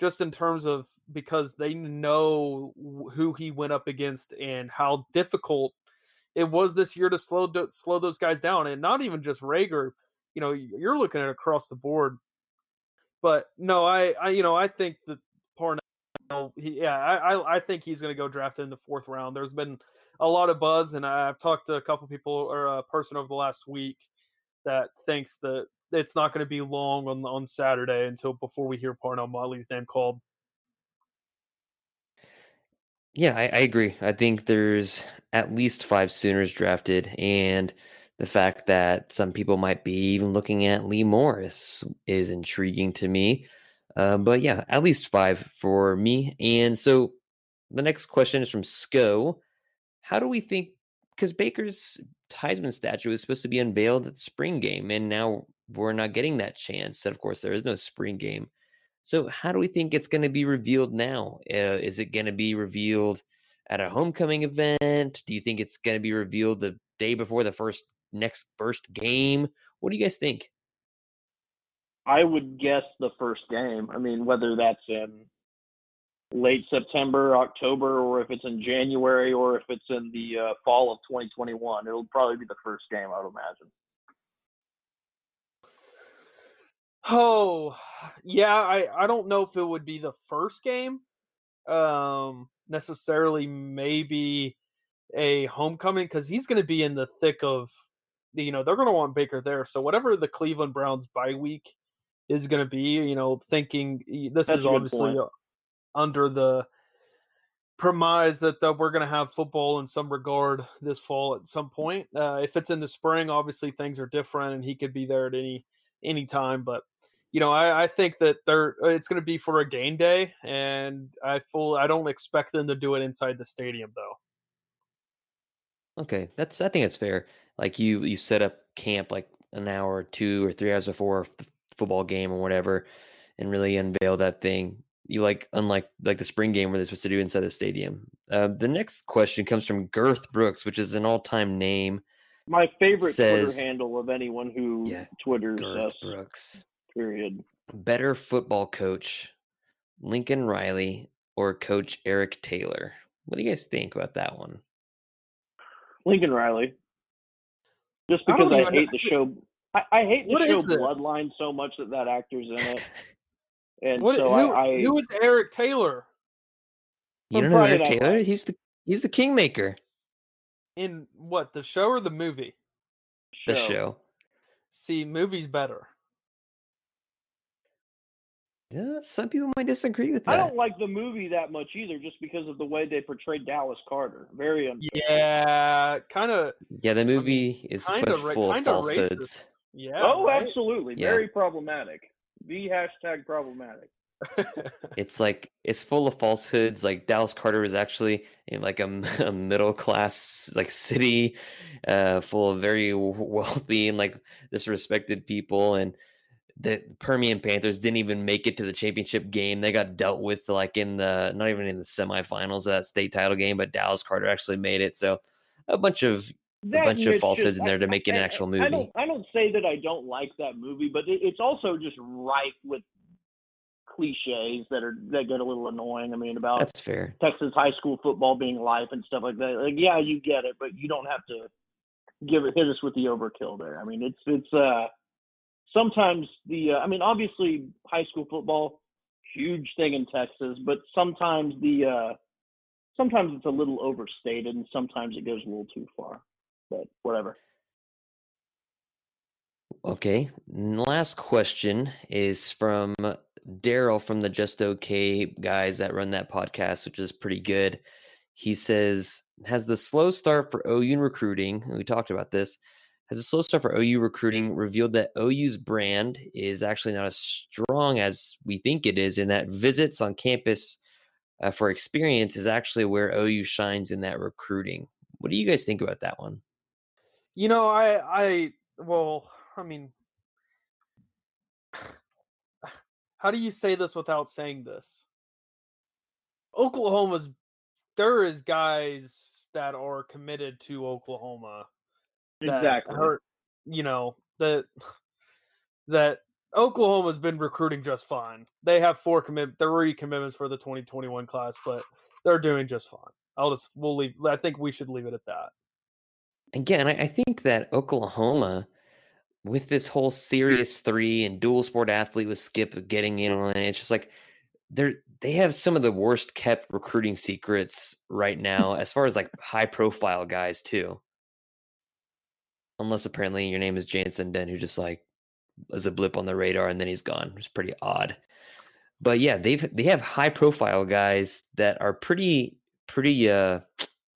just in terms of because they know who he went up against and how difficult it was this year to slow to slow those guys down. And not even just Rager, you know, you're looking at across the board. But no, I, I you know, I think that Parnell, he, yeah, I, I think he's going to go drafted in the fourth round. There's been a lot of buzz, and I've talked to a couple people or a person over the last week that thinks that it's not going to be long on on Saturday until before we hear Parnell Motley's name called. Yeah, I, I agree. I think there's at least five Sooners drafted, and the fact that some people might be even looking at Lee Morris is intriguing to me. Uh, but yeah, at least five for me. And so the next question is from Sco. How do we think, because Baker's Heisman statue is supposed to be unveiled at the spring game, and now we're not getting that chance. And of course, there is no spring game. So how do we think it's going to be revealed now? Uh, is it going to be revealed at a homecoming event? Do you think it's going to be revealed the day before the first next first game? What do you guys think? I would guess the first game. I mean, whether that's in late September, October, or if it's in January, or if it's in the uh, fall of twenty twenty-one, it'll probably be the first game, I would imagine. Oh, yeah, I, I don't know if it would be the first game um, necessarily, maybe a homecoming, because he's going to be in the thick of, you know, they're going to want Baker there. So whatever the Cleveland Browns bye week is going to be, you know, thinking this That's is obviously point. under the premise that, that we're going to have football in some regard this fall at some point. Uh, if it's in the spring, obviously things are different and he could be there at any any time. But, you know, I, I think that they're, it's going to be for a game day, and I full I don't expect them to do it inside the stadium, though. Okay, that's I think that's fair. Like you, you set up camp like an hour or two or three hours before the football game or whatever, and really unveil that thing. You like, unlike like the spring game where they're supposed to do inside the stadium. Uh, the next question comes from Girth Brooks, which is an all-time name. My favorite says, Twitter handle of anyone who yeah, Twitters Girth us. Brooks. Period. Better football coach, Lincoln Riley or Coach Eric Taylor? What do you guys think about that one? Lincoln Riley. Just because I, I hate the show. I, I hate the what show Bloodline so much that that actor's in it. And what, so who, I, who is Eric Taylor? You don't know Friday Eric Night Taylor? Night. He's the he's the kingmaker. In what, the show or the movie? The show. show. See, movie's better. Yeah, some people might disagree with that. I don't like the movie that much either, just because of the way they portrayed Dallas Carter. Very unfair. Yeah, kind of. Yeah, the movie I mean, is kind of ra- full of falsehoods. Racist. Yeah. Oh, right? Absolutely. Yeah. Very problematic. The hashtag problematic. It's like it's full of falsehoods. Like Dallas Carter is actually in like a, a middle class like city, uh, full of very wealthy and like disrespected people, and the Permian Panthers didn't even make it to the championship game. They got dealt with like in the, not even in the semifinals of that state title game, but Dallas Carter actually made it. So a bunch of that a bunch of falsehoods just, in there to make I, it an actual movie. I don't, I don't say that I don't like that movie, but it, it's also just ripe with cliches that are that get a little annoying. I mean, about that's fair. Texas high school football being life and stuff like that. Like, yeah, you get it, but you don't have to give it hit us with the overkill there. I mean, it's it's uh. Sometimes the, uh, I mean, obviously high school football, huge thing in Texas, but sometimes the, uh, sometimes it's a little overstated and sometimes it goes a little too far, but whatever. Okay. And the last question is from Daryl from the Just Okay guys that run that podcast, which is pretty good. He says, has the slow start for O U in recruiting, and we talked about this, Has a slow start for O U recruiting revealed that O U's brand is actually not as strong as we think it is, and that visits on campus uh, for experience is actually where O U shines in that recruiting? What do you guys think about that one? You know, I, I, well, I mean, how do you say this without saying this? Oklahoma's, there is guys that are committed to Oklahoma. Exactly. Hurt, you know, that that Oklahoma's been recruiting just fine. They have four commit, three commitments for the twenty twenty-one class, but they're doing just fine. I'll just we'll leave. I think we should leave it at that. Again, I, I think that Oklahoma, with this whole Series Three and dual sport athlete with Skip getting in on it, it's just like they're they have some of the worst kept recruiting secrets right now, as far as like high profile guys too. Unless apparently your name is Jansen Den, who just like is a blip on the radar and then he's gone. It's pretty odd. But yeah, they've they have high profile guys that are pretty, pretty uh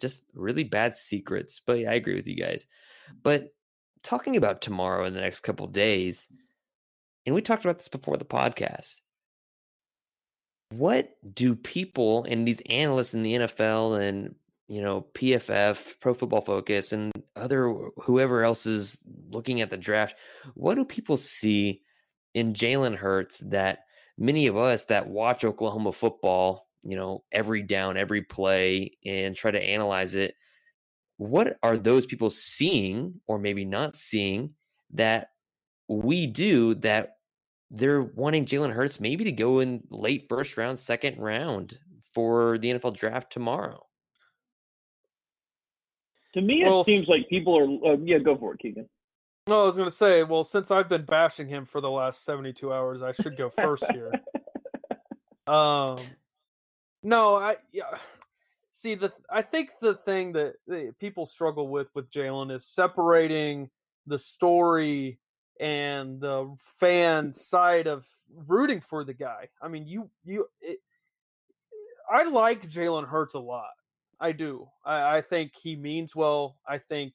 just really bad secrets. But yeah, I agree with you guys. But talking about tomorrow and the next couple of days, and we talked about this before the podcast. What do people and these analysts in the N F L and you know, P F F, Pro Football Focus, and other whoever else is looking at the draft, what do people see in Jalen Hurts that many of us that watch Oklahoma football, you know, every down, every play, and try to analyze it, what are those people seeing or maybe not seeing that we do that they're wanting Jalen Hurts maybe to go in late first round, second round for the N F L draft tomorrow? To me, it well, seems like people are. Uh, yeah, go for it, Keegan. No, I was going to say, well, since I've been bashing him for the last seventy-two hours, I should go first here. Um, no, I yeah. See the. I think the thing that the people struggle with with Jalen is separating the story and the fan side of rooting for the guy. I mean, you you. It, I like Jalen Hurts a lot. I do. I, I think he means well. I think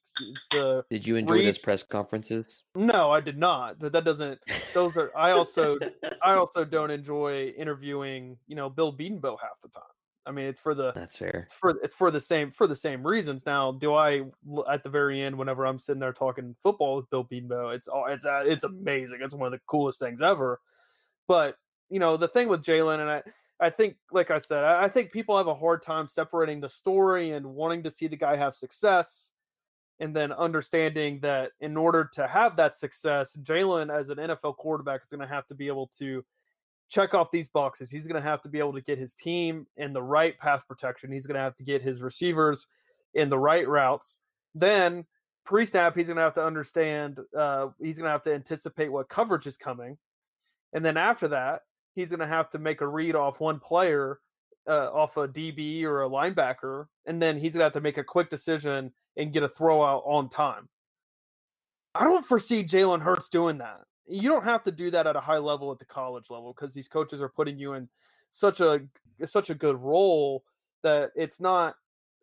the. Did you enjoy reach... those press conferences? No, I did not. But that doesn't. Those are. I also. I also don't enjoy interviewing. You know, Bill Beatonbow half the time. I mean, it's for the. That's fair. It's for it's for the same for the same reasons. Now, do I at the very end, whenever I'm sitting there talking football with Bill Beatonbow, it's all it's it's amazing. It's one of the coolest things ever. But you know, the thing with Jalen and I. I think, like I said, I think people have a hard time separating the story and wanting to see the guy have success and then understanding that in order to have that success, Jalen as an N F L quarterback is going to have to be able to check off these boxes. He's going to have to be able to get his team in the right pass protection. He's going to have to get his receivers in the right routes. Then pre-snap, he's going to have to understand, uh, he's going to have to anticipate what coverage is coming. And then after that, he's going to have to make a read off one player, uh, off a D B or a linebacker, and then he's going to have to make a quick decision and get a throw out on time. I don't foresee Jalen Hurts doing that. You don't have to do that at a high level at the college level because these coaches are putting you in such a such a good role that it's not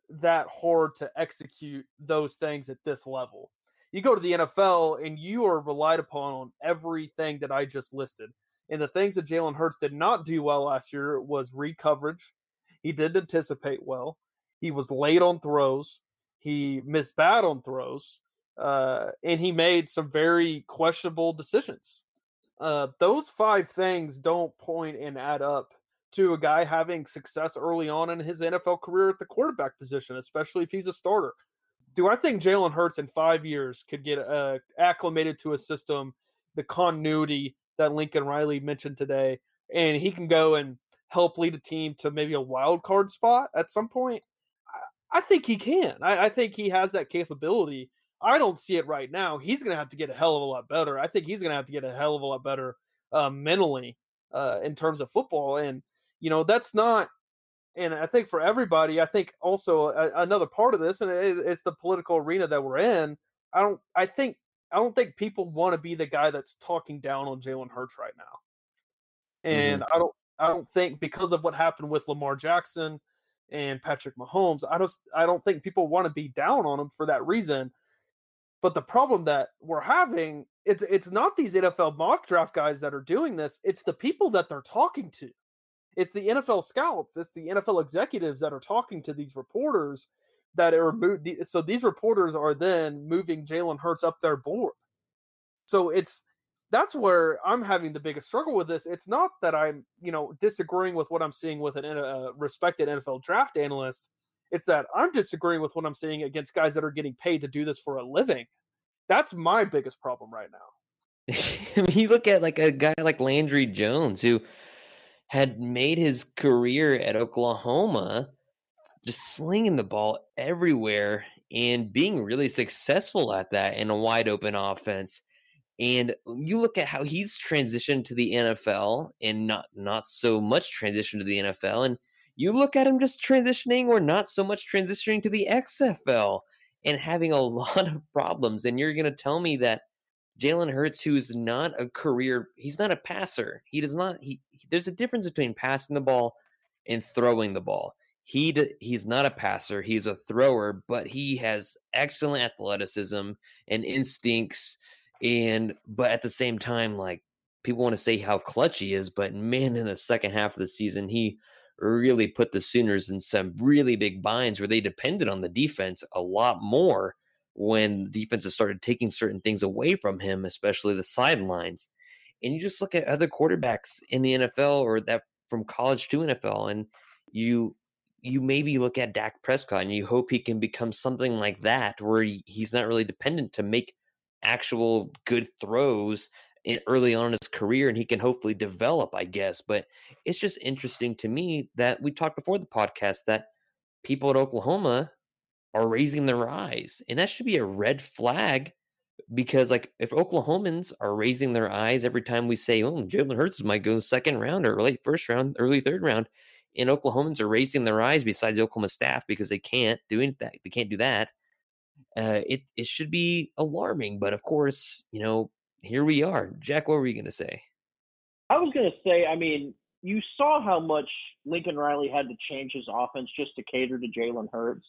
that hard to execute those things at this level. You go to the N F L and you are relied upon on everything that I just listed. And the things that Jalen Hurts did not do well last year was read coverage. He didn't anticipate well. He was late on throws. He missed bad on throws. Uh, and he made some very questionable decisions. Uh, those five things don't point and add up to a guy having success early on in his N F L career at the quarterback position, especially if he's a starter. Do I think Jalen Hurts in five years could get uh, acclimated to a system, the continuity that Lincoln Riley mentioned today, and he can go and help lead a team to maybe a wild card spot at some point? I, I think he can. I, I think he has that capability. I don't see it right now. He's going to have to get a hell of a lot better. I think he's going to have to get a hell of a lot better uh, mentally uh, in terms of football. And, you know, that's not, and I think for everybody, I think also a, another part of this, and it, it's the political arena that we're in. I don't, I think, I don't think people want to be the guy that's talking down on Jalen Hurts right now. And mm-hmm. I don't I don't think because of what happened with Lamar Jackson and Patrick Mahomes, I don't I don't think people want to be down on him for that reason. But the problem that we're having, it's it's not these N F L mock draft guys that are doing this, it's the people that they're talking to. It's the N F L scouts, it's the N F L executives that are talking to these reporters. That it removed, so these reporters are then moving Jalen Hurts up their board. So it's that's where I'm having the biggest struggle with this. It's not that I'm, you know, disagreeing with what I'm seeing with a uh, respected N F L draft analyst. It's that I'm disagreeing with what I'm seeing against guys that are getting paid to do this for a living. That's my biggest problem right now. I mean, you look at like a guy like Landry Jones, who had made his career at Oklahoma, just slinging the ball everywhere and being really successful at that in a wide open offense. And you look at how he's transitioned to the N F L and not, not so much transition to the N F L. And you look at him just transitioning or not so much transitioning to the X F L and having a lot of problems. And you're going to tell me that Jalen Hurts, who is not a career, he's not a passer. He does not, he, there's a difference between passing the ball and throwing the ball. He he's not a passer, he's a thrower, but he has excellent athleticism and instincts. And but at the same time, like, people want to say how clutch he is, but man, in the second half of the season, he really put the Sooners in some really big binds where they depended on the defense a lot more when defenses started taking certain things away from him, especially the sidelines. And you just look at other quarterbacks in the N F L or that from college to N F L, and you you maybe look at Dak Prescott and you hope he can become something like that, where he's not really dependent to make actual good throws in early on in his career. And he can hopefully develop, I guess. But it's just interesting to me that we talked before the podcast that people at Oklahoma are raising their eyes, and that should be a red flag, because like, if Oklahomans are raising their eyes every time we say, oh, Jalen Hurts might go second round or late first round, early third round, and Oklahomans are raising their eyes besides the Oklahoma staff because they can't do anything. They can't do that. Uh, it it should be alarming. But, of course, you know, here we are. Jack, what were you going to say? I was going to say, I mean, you saw how much Lincoln Riley had to change his offense just to cater to Jalen Hurts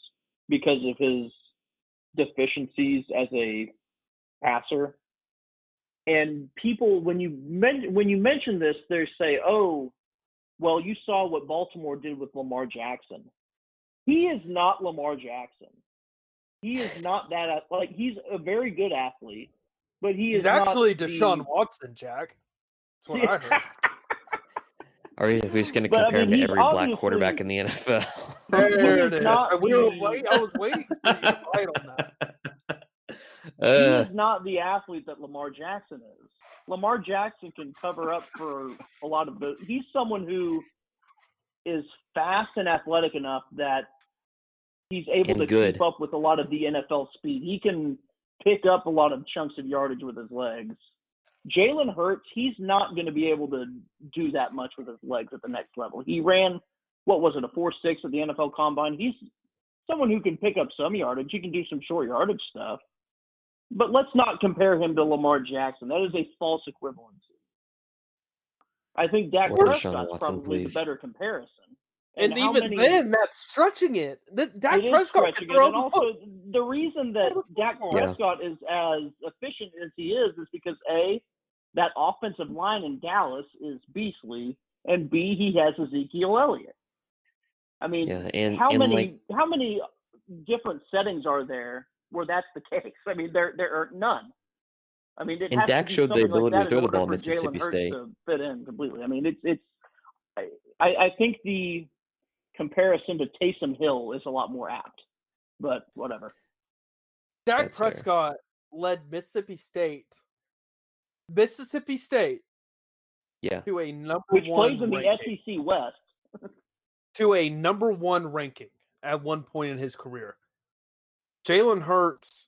because of his deficiencies as a passer. And people, when you men- when you mention this, they say, oh, well, you saw what Baltimore did with Lamar Jackson. He is not Lamar Jackson. He is not that – like, he's a very good athlete, but he is he's not – He's actually Deshaun the... Watson, Jack. That's what I heard. Are we just going to compare but, I mean, him to every black quarterback in the N F L? There it is. Not, we were waiting, I was waiting for you to fight on that. Uh, he is not the athlete that Lamar Jackson is. Lamar Jackson can cover up for a lot of – he's someone who is fast and athletic enough that he's able to good. keep up with a lot of the N F L speed. He can pick up a lot of chunks of yardage with his legs. Jalen Hurts, he's not going to be able to do that much with his legs at the next level. He ran, what was it, a four six at the N F L Combine. He's someone who can pick up some yardage. He can do some short yardage stuff. But let's not compare him to Lamar Jackson. That is a false equivalency. I think Dak Prescott's probably please. the better comparison. And, and even many, then, that's stretching it. The, Dak it Prescott can throw it. The, also, the reason that Dak yeah. Prescott is as efficient as he is is because, A, that offensive line in Dallas is beastly, and B, he has Ezekiel Elliott. I mean, yeah, and, how and many like, how many different settings are there where that's the case? I mean, there there are none. I mean, it and has Dak to showed the ability like to throw the ball in Mississippi State to fit in completely. I mean, it's it's. I I think the comparison to Taysom Hill is a lot more apt, but whatever. Dak That's Prescott fair. led Mississippi State. Mississippi State, yeah, to a number Which one plays in ranking. the S E C West to a number one ranking at one point in his career. Jalen Hurts,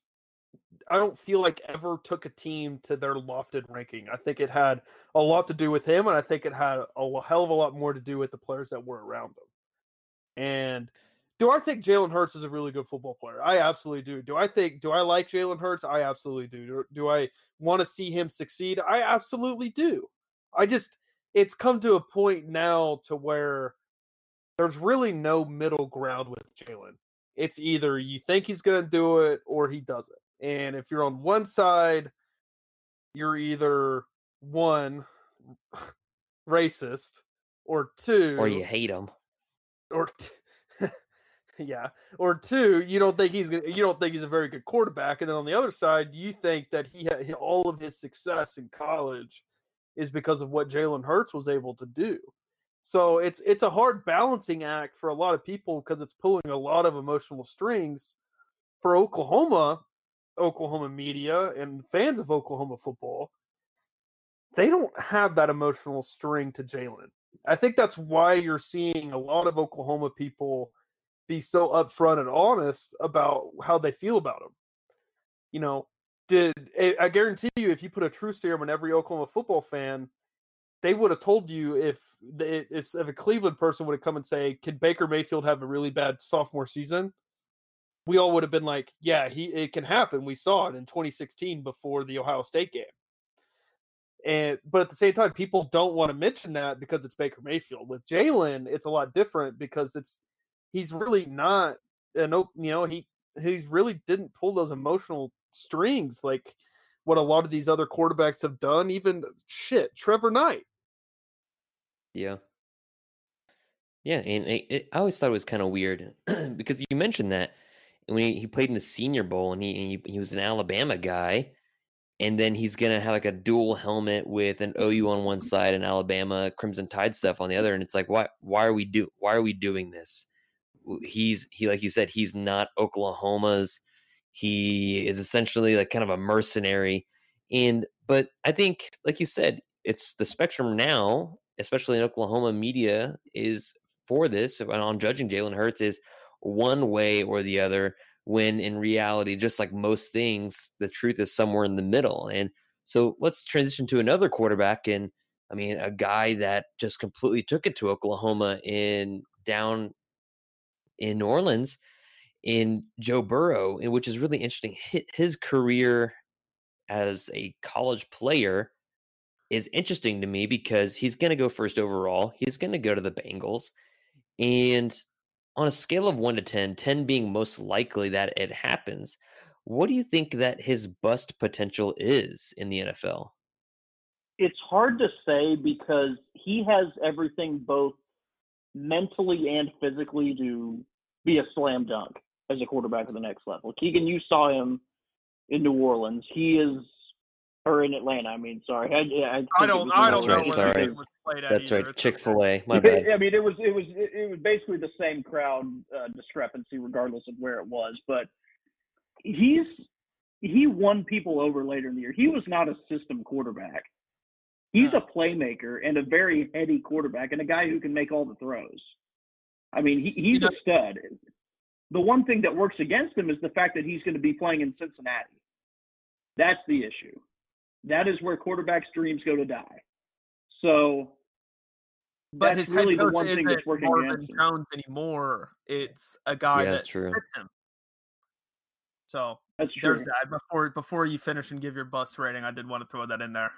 I don't feel like ever took a team to their lofted ranking. I think it had a lot to do with him, and I think it had a hell of a lot more to do with the players that were around him. And do I think Jalen Hurts is a really good football player? I absolutely do. Do I think, do I like Jalen Hurts? I absolutely do. Do, do I want to see him succeed? I absolutely do. I just, it's come to a point now to where there's really no middle ground with Jalen. It's either you think he's going to do it or he doesn't. And if you're on one side, you're either one, racist, or two. Or you hate him. Or two. Yeah, or two, you don't think he's gonna, you don't think he's a very good quarterback, and then on the other side, you think that he had all of his success in college is because of what Jalen Hurts was able to do. So it's it's a hard balancing act for a lot of people because it's pulling a lot of emotional strings for Oklahoma, Oklahoma media, and fans of Oklahoma football. They don't have that emotional string to Jalen. I think that's why you're seeing a lot of Oklahoma people be so upfront and honest about how they feel about him. You know, did I guarantee you if you put a truth serum on every Oklahoma football fan, they would have told you if, they, if a Cleveland person would have come and say, can Baker Mayfield have a really bad sophomore season? We all would have been like, yeah, he it can happen. We saw it in twenty sixteen before the Ohio State game. And but at the same time, people don't want to mention that because it's Baker Mayfield. With Jalen, it's a lot different because it's He's really not an you know he he's really didn't pull those emotional strings like what a lot of these other quarterbacks have done. Even shit, Trevor Knight. Yeah, yeah, and it, it, I always thought it was kind of weird because you mentioned that when he, he played in the Senior Bowl and he, he he was an Alabama guy, and then he's gonna have like a dual helmet with an O U on one side and Alabama Crimson Tide stuff on the other, and it's like why why are we do why are we doing this? He's he like you said, he's not Oklahoma's. He is essentially like kind of a mercenary. And but I think, like you said, it's the spectrum now, especially in Oklahoma media, is for this on judging Jalen Hurts is one way or the other. When in reality, just like most things, the truth is somewhere in the middle. And so let's transition to another quarterback, and I mean a guy that just completely took it to Oklahoma in down. in New Orleans, in Joe Burrow, which is really interesting. His career as a college player is interesting to me because he's going to go first overall. He's going to go to the Bengals. And on a scale of one to ten, ten being most likely that it happens, what do you think that his bust potential is in the N F L? It's hard to say because he has everything both mentally and physically to be a slam dunk as a quarterback at the next level. Keegan, you saw him in New Orleans. He is – or in Atlanta, I mean, sorry. I, I, I don't, I don't know where he was played at. That's right, Chick-fil-A. My bad. I mean, it was, it was, it was basically the same crowd uh, discrepancy regardless of where it was. But he's – he won people over later in the year. He was not a system quarterback. He's a playmaker and a very heady quarterback and a guy who can make all the throws. I mean, he, he's a stud. The one thing that works against him is the fact that he's going to be playing in Cincinnati. That's the issue. That is where quarterbacks' dreams go to die. So but that's his really the one thing that's working against him. Jones anymore. It's a guy yeah, that true. fits him. So that's true. There's that. Before, before you finish and give your bus rating, I did want to throw that in there.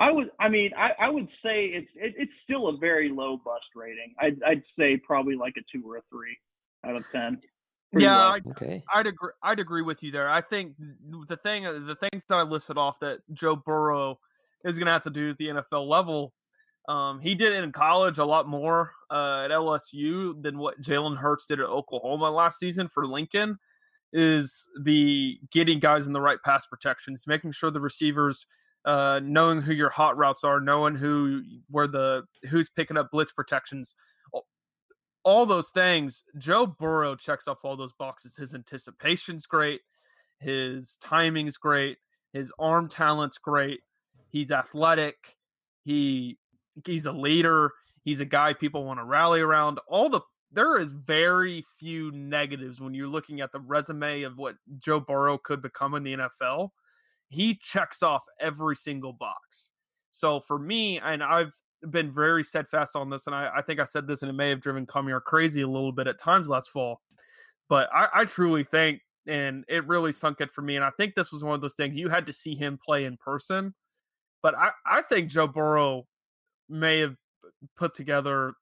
I would, I mean, I, I would say it's it, it's still a very low bust rating. I'd, I'd say probably like a two or a three out of ten. Pretty yeah, I'd, okay. I'd agree. I'd agree with you there. I think the thing, the things that I listed off that Joe Burrow is going to have to do at the N F L level, um, he did in college a lot more uh, at L S U than what Jalen Hurts did at Oklahoma last season for Lincoln. Is the getting guys in the right pass protections, making sure the receivers. Uh, knowing who your hot routes are, knowing who where the who's picking up blitz protections, all, all those things. Joe Burrow checks off all those boxes. His anticipation's great, his timing's great, his arm talent's great. He's athletic. He he's a leader. He's a guy people want to rally around. All the there is very few negatives when you're looking at the resume of what Joe Burrow could become in the N F L. He checks off every single box. So for me, and I've been very steadfast on this, and I, I think I said this, and it may have driven Kamiar crazy a little bit at times last fall, but I, I truly think, and it really sunk it for me, and I think this was one of those things, you had to see him play in person, but I, I think Joe Burrow may have put together,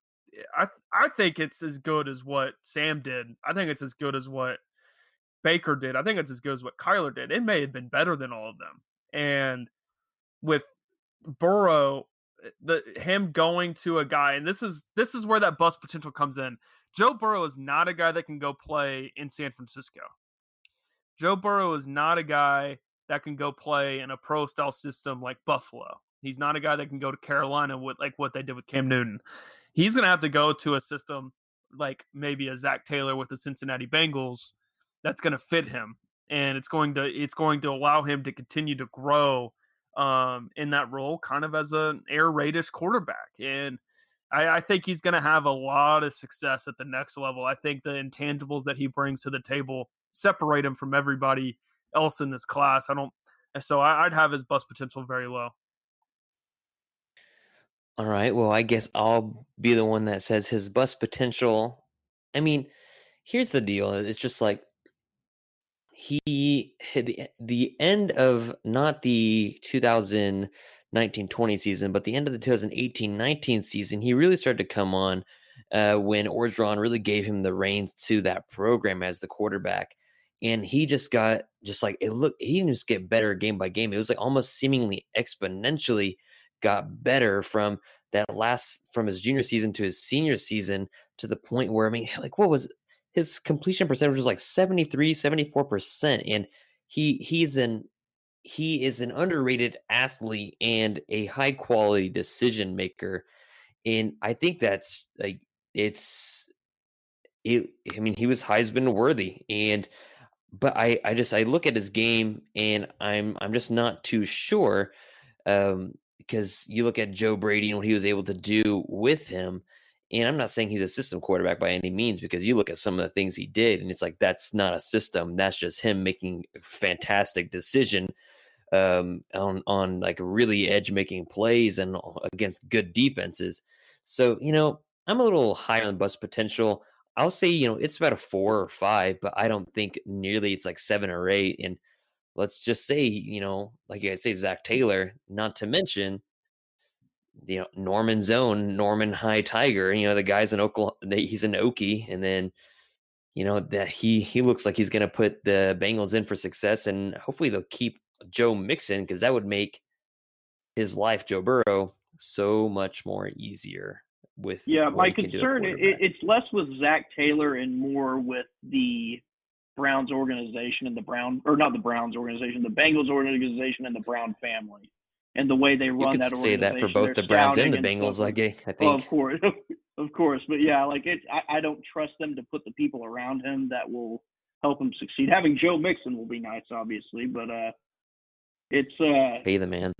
I, I think it's as good as what Sam did. I think it's as good as what Baker did. I think it's as good as what Kyler did. It may have been better than all of them. And with Burrow, the him going to a guy, and this is this is where that bust potential comes in. Joe Burrow is not a guy that can go play in San Francisco. Joe Burrow is not a guy that can go play in a pro style system like Buffalo. He's not a guy that can go to Carolina with like what they did with Cam Newton. He's gonna have to go to a system like maybe a Zach Taylor with the Cincinnati Bengals. That's going to fit him, and it's going to it's going to allow him to continue to grow um, in that role, kind of as an air raidish quarterback. And I, I think he's going to have a lot of success at the next level. I think the intangibles that he brings to the table separate him from everybody else in this class. I don't, so I, I'd have his bust potential very low. All right. Well, I guess I'll be the one that says his bust potential. I mean, here's the deal. It's just like. He hit the end of not the twenty nineteen twenty season, but the end of the twenty eighteen nineteen season, he really started to come on uh, when Orgeron really gave him the reins to that program as the quarterback. And he just got just like it looked, he didn't just get better game by game. It was like almost seemingly exponentially got better from that last from his junior season to his senior season to the point where, I mean, like, what was it? His completion percentage was like seventy-three, seventy-four percent. And he he's an he is an underrated athlete and a high quality decision maker. And I think that's like it's it I mean he was Heisman worthy. And but I, I just I look at his game and I'm I'm just not too sure. Um, because you look at Joe Brady and what he was able to do with him. And I'm not saying he's a system quarterback by any means, because you look at some of the things he did and it's like, that's not a system. That's just him making a fantastic decision um, on, on like really edge making plays and against good defenses. So, you know, I'm a little high on bust potential. I'll say, you know, it's about a four or five, but I don't think nearly it's like seven or eight. And let's just say, you know, like you guys say, Zach Taylor, not to mention, you know, Norman Zone, Norman High Tiger, you know, the guy's in Oklahoma, he's an Okie. And then, you know, that he, he looks like he's going to put the Bengals in for success, and hopefully they'll keep Joe Mixon, because that would make his life, Joe Burrow, so much more easier. With yeah, my concern, it, it's less with Zach Taylor and more with the Browns organization and the Brown, or not the Browns organization, the Bengals organization and the Brown family, and the way they run that organization. You could say that for both the Browns and the Bengals, like I think. Well, of course, of course, but yeah, like it, I, I don't trust them to put the people around him that will help him succeed. Having Joe Mixon will be nice, obviously, but uh, it's uh, pay the man.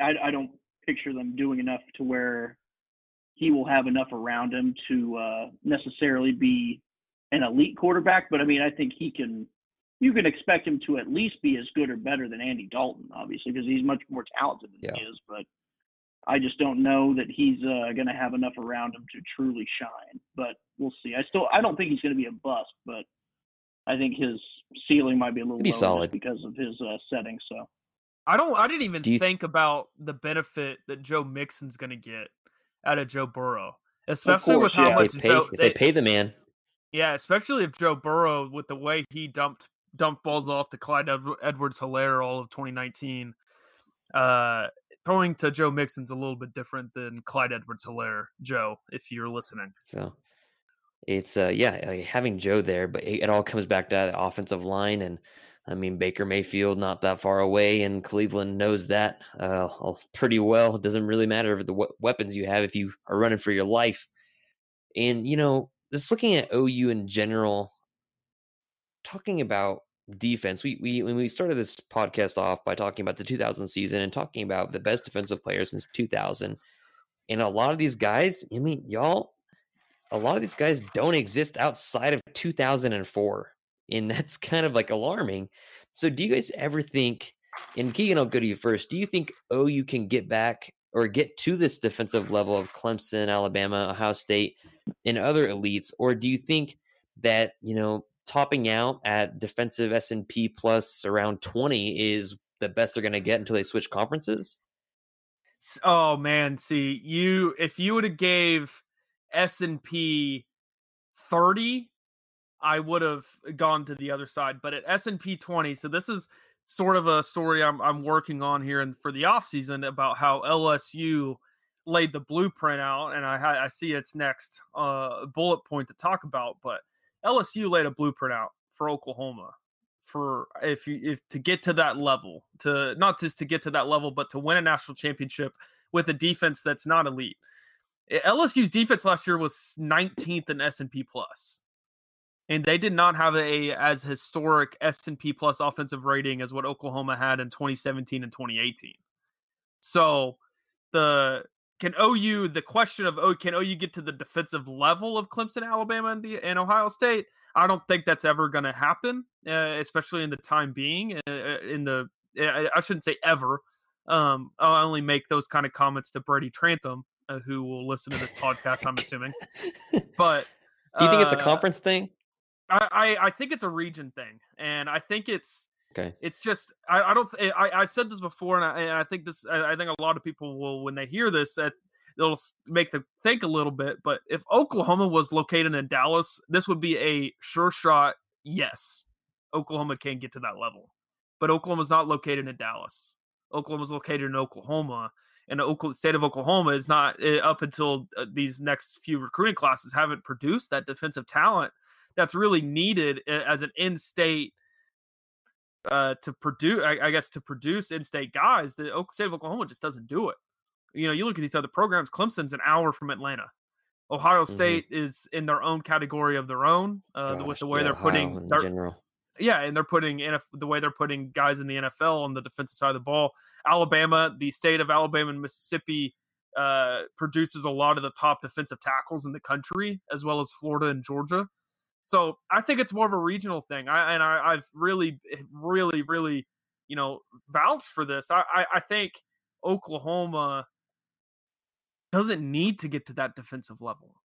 I, I don't picture them doing enough to where he will have enough around him to uh, necessarily be an elite quarterback. But I mean, I think he can, you can expect him to at least be as good or better than Andy Dalton, obviously, because he's much more talented than yeah. he is. But I just don't know that he's uh, going to have enough around him to truly shine, but we'll see. I still, I don't think he's going to be a bust, but I think his ceiling might be a little be solid because of his uh, setting. So I don't, I didn't even you- think about the benefit that Joe Mixon's going to get out of Joe Burrow, especially course, with how yeah. much they pay, Joe, they, they pay the man. Yeah, especially if Joe Burrow, with the way he dumped dumped balls off to Clyde Edwards-Helaire all of twenty nineteen, uh, throwing to Joe Mixon's a little bit different than Clyde Edwards-Helaire. Joe, if you're listening, so it's uh, yeah, having Joe there, but it, it all comes back to the offensive line, and I mean Baker Mayfield not that far away, and Cleveland knows that uh, pretty well. It doesn't really matter if the what weapons you have if you are running for your life. And you know, just looking at O U in general, talking about defense, we we when we started this podcast off by talking about the two thousand season and talking about the best defensive player since two thousand, and a lot of these guys, I mean, y'all, a lot of these guys don't exist outside of two thousand four. And that's kind of like alarming. So do you guys ever think, and Keegan, I'll go to you first. Do you think O U can get back or get to this defensive level of Clemson, Alabama, Ohio State, and other elites? Or do you think that, you know, topping out at defensive S and P plus around twenty is the best they're going to get until they switch conferences? Oh, man. See, you, if you would have gave S and P thirty, I would have gone to the other side, but at S and P twenty. So this is sort of a story I'm I'm working on here and for the off season about how L S U laid the blueprint out. And I I see it's next uh, bullet point to talk about, but L S U laid a blueprint out for Oklahoma for if you, if to get to that level, to not just to get to that level, but to win a national championship with a defense that's not elite. L S U's defense last year was nineteenth in S and P plus. And they did not have a as historic S and P plus offensive rating as what Oklahoma had in twenty seventeen and twenty eighteen. So the can O U the question of oh can O U get to the defensive level of Clemson, Alabama, and, the, and Ohio State? I don't think that's ever going to happen, uh, especially in the time being. Uh, in the I, I shouldn't say ever. Um, I only make those kind of comments to Brady Trantham, uh, who will listen to this podcast. I'm assuming, but do you think uh, it's a conference thing? I, I think it's a region thing, and I think it's okay. It's just I, I don't I I said this before, and I, and I think this I, I think a lot of people will when they hear this that it'll make them think a little bit. But if Oklahoma was located in Dallas, this would be a sure shot. Yes, Oklahoma can get to that level, but Oklahoma's not located in Dallas. Oklahoma's located in Oklahoma, and the state of Oklahoma is not up until these next few recruiting classes haven't produced that defensive talent that's really needed as an in-state uh, to produce, I, I guess, to produce in-state guys. The state of Oklahoma just doesn't do it. You know, you look at these other programs, Clemson's an hour from Atlanta. Ohio State mm-hmm. is in their own category of their own uh, Gosh, with the way yeah, they're putting in general. Yeah, and they're putting N F, the way they're putting guys in the N F L on the defensive side of the ball. Alabama, the state of Alabama and Mississippi, uh, produces a lot of the top defensive tackles in the country, as well as Florida and Georgia. So I think it's more of a regional thing. I, and I, I've really, really, really, you know, vouched for this. I, I, I think Oklahoma doesn't need to get to that defensive level.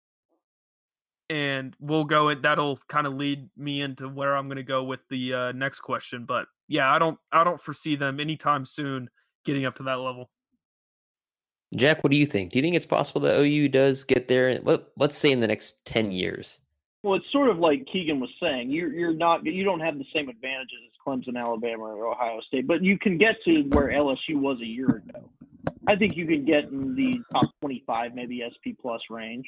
and we'll go in, that'll kind of lead me into where I'm going to go with the uh, next question. But yeah, I don't, I don't foresee them anytime soon getting up to that level. Jack, what do you think? Do you think it's possible that O U does get there? Let, let's say in the next ten years. Well, it's sort of like Keegan was saying, you're, you're not, you don't have the same advantages as Clemson, Alabama, or Ohio State, but you can get to where L S U was a year ago. I think you can get in the top twenty-five, maybe S P plus range.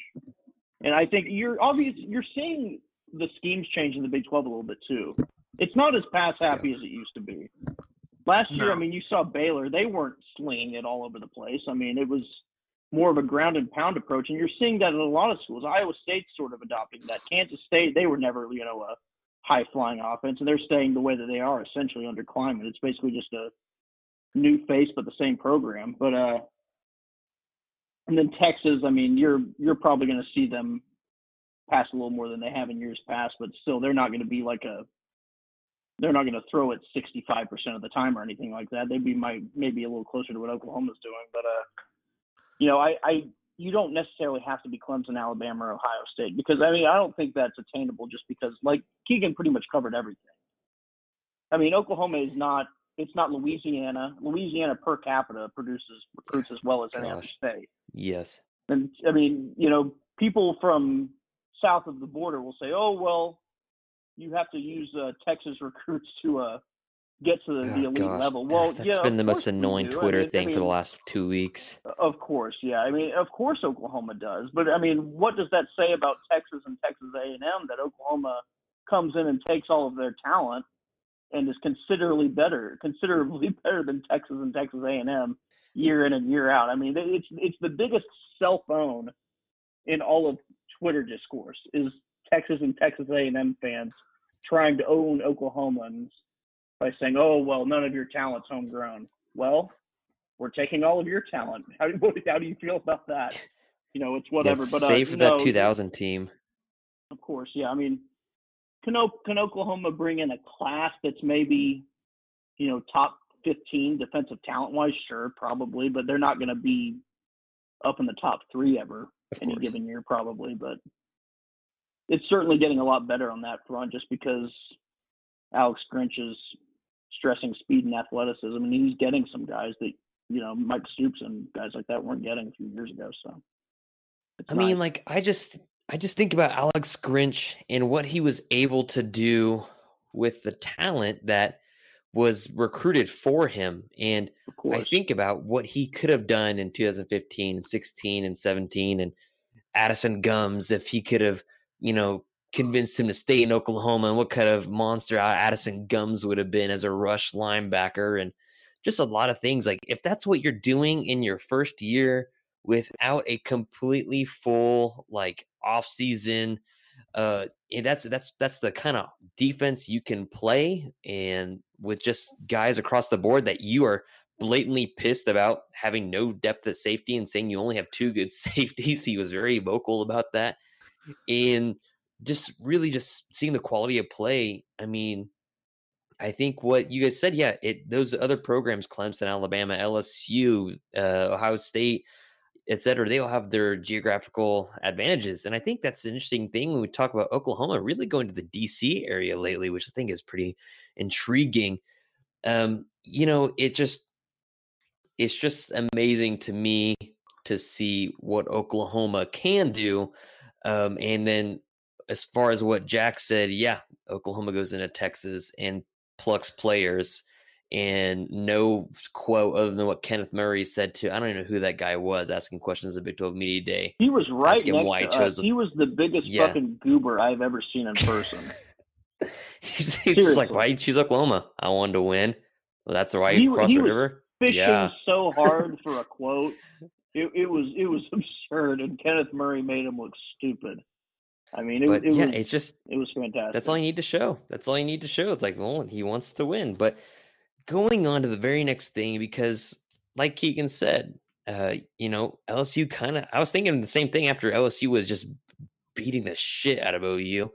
And I think you're obvious. You're seeing the schemes change in the Big twelve a little bit too. It's not as pass happy as it used to be. Last year, no. I mean, you saw Baylor; they weren't slinging it all over the place. I mean, it was more of a ground and pound approach, and you're seeing that in a lot of schools. Iowa State's sort of adopting that. Kansas State, they were never, you know, a high flying offense, and they're staying the way that they are essentially under Kleinman. It's basically just a new face, but the same program. But uh, and then Texas, I mean, you're you're probably going to see them pass a little more than they have in years past, but still, they're not going to be like a they're not going to throw it sixty-five percent of the time or anything like that. They'd be my, maybe a little closer to what Oklahoma's doing. But, uh, you know, I, I you don't necessarily have to be Clemson, Alabama, or Ohio State because, I mean, I don't think that's attainable just because, like, Keegan pretty much covered everything. I mean, Oklahoma is not – it's not Louisiana. Louisiana per capita produces recruits as well as any other state. Yes. And, I mean, you know, people from south of the border will say, oh, well, you have to use uh, Texas recruits to uh, get to the, oh, the elite gosh. level. Well, that's yeah, been the most annoying Twitter I mean, thing I mean, for the last two weeks. Of course, yeah. I mean, of course Oklahoma does. But, I mean, what does that say about Texas and Texas A and M that Oklahoma comes in and takes all of their talent and is considerably better, considerably better than Texas and Texas A and M year in and year out? I mean, it's it's the biggest cell phone in all of Twitter discourse is Texas and Texas A and M fans trying to own Oklahomans by saying, oh, well, none of your talent's homegrown. Well, we're taking all of your talent. How do, how do you feel about that? You know, it's whatever. Yeah, but save uh, for that know, two thousand team. Of course, yeah. I mean, can, o- can Oklahoma bring in a class that's maybe, you know, top fifteen defensive talent-wise? Sure, probably, but they're not going to be up in the top three ever of any course. given year probably, but it's certainly getting a lot better on that front just because Alex Grinch is stressing speed and athleticism. I mean, he's getting some guys that, you know, Mike Stoops and guys like that weren't getting a few years ago. So, I nice. mean, like, I just, I just think about Alex Grinch and what he was able to do with the talent that was recruited for him. And I think about what he could have done in two thousand fifteen and sixteen and seventeen and Addison Gums, if he could have, you know, convinced him to stay in Oklahoma and what kind of monster Addison Gums would have been as a rush linebacker and just a lot of things. Like, if that's what you're doing in your first year without a completely full, like, offseason, uh, that's that's that's the kind of defense you can play, and with just guys across the board that you are blatantly pissed about having no depth at safety and saying you only have two good safeties. He was very vocal about that. And just really just seeing the quality of play. I mean, I think what you guys said, yeah, it, those other programs, Clemson, Alabama, L S U, uh, Ohio State, et cetera, they all have their geographical advantages. And I think that's an interesting thing when we talk about Oklahoma really going to the D C area lately, which I think is pretty intriguing. Um, you know, it just, it's just amazing to me to see what Oklahoma can do. Um, and then as far as what Jack said, yeah, Oklahoma goes into Texas and plucks players and no quote other than what Kenneth Murray said to, I don't even know who that guy was asking questions at Big twelve Media Day. He was right next why to us. He, he was the biggest yeah. fucking goober I've ever seen in person. he's he's just like, why you choose Oklahoma? I wanted to win. Well, that's why you crossed the river. Fishing yeah. so hard for a quote. It, it was it was absurd, and Kenneth Murray made him look stupid. I mean, it, but, it yeah, was it's just it was fantastic. That's all you need to show. That's all you need to show. It's like, well, he wants to win. But going on to the very next thing, because like Keegan said, uh, you know, L S U kind of. I was thinking the same thing after L S U was just beating the shit out of O U.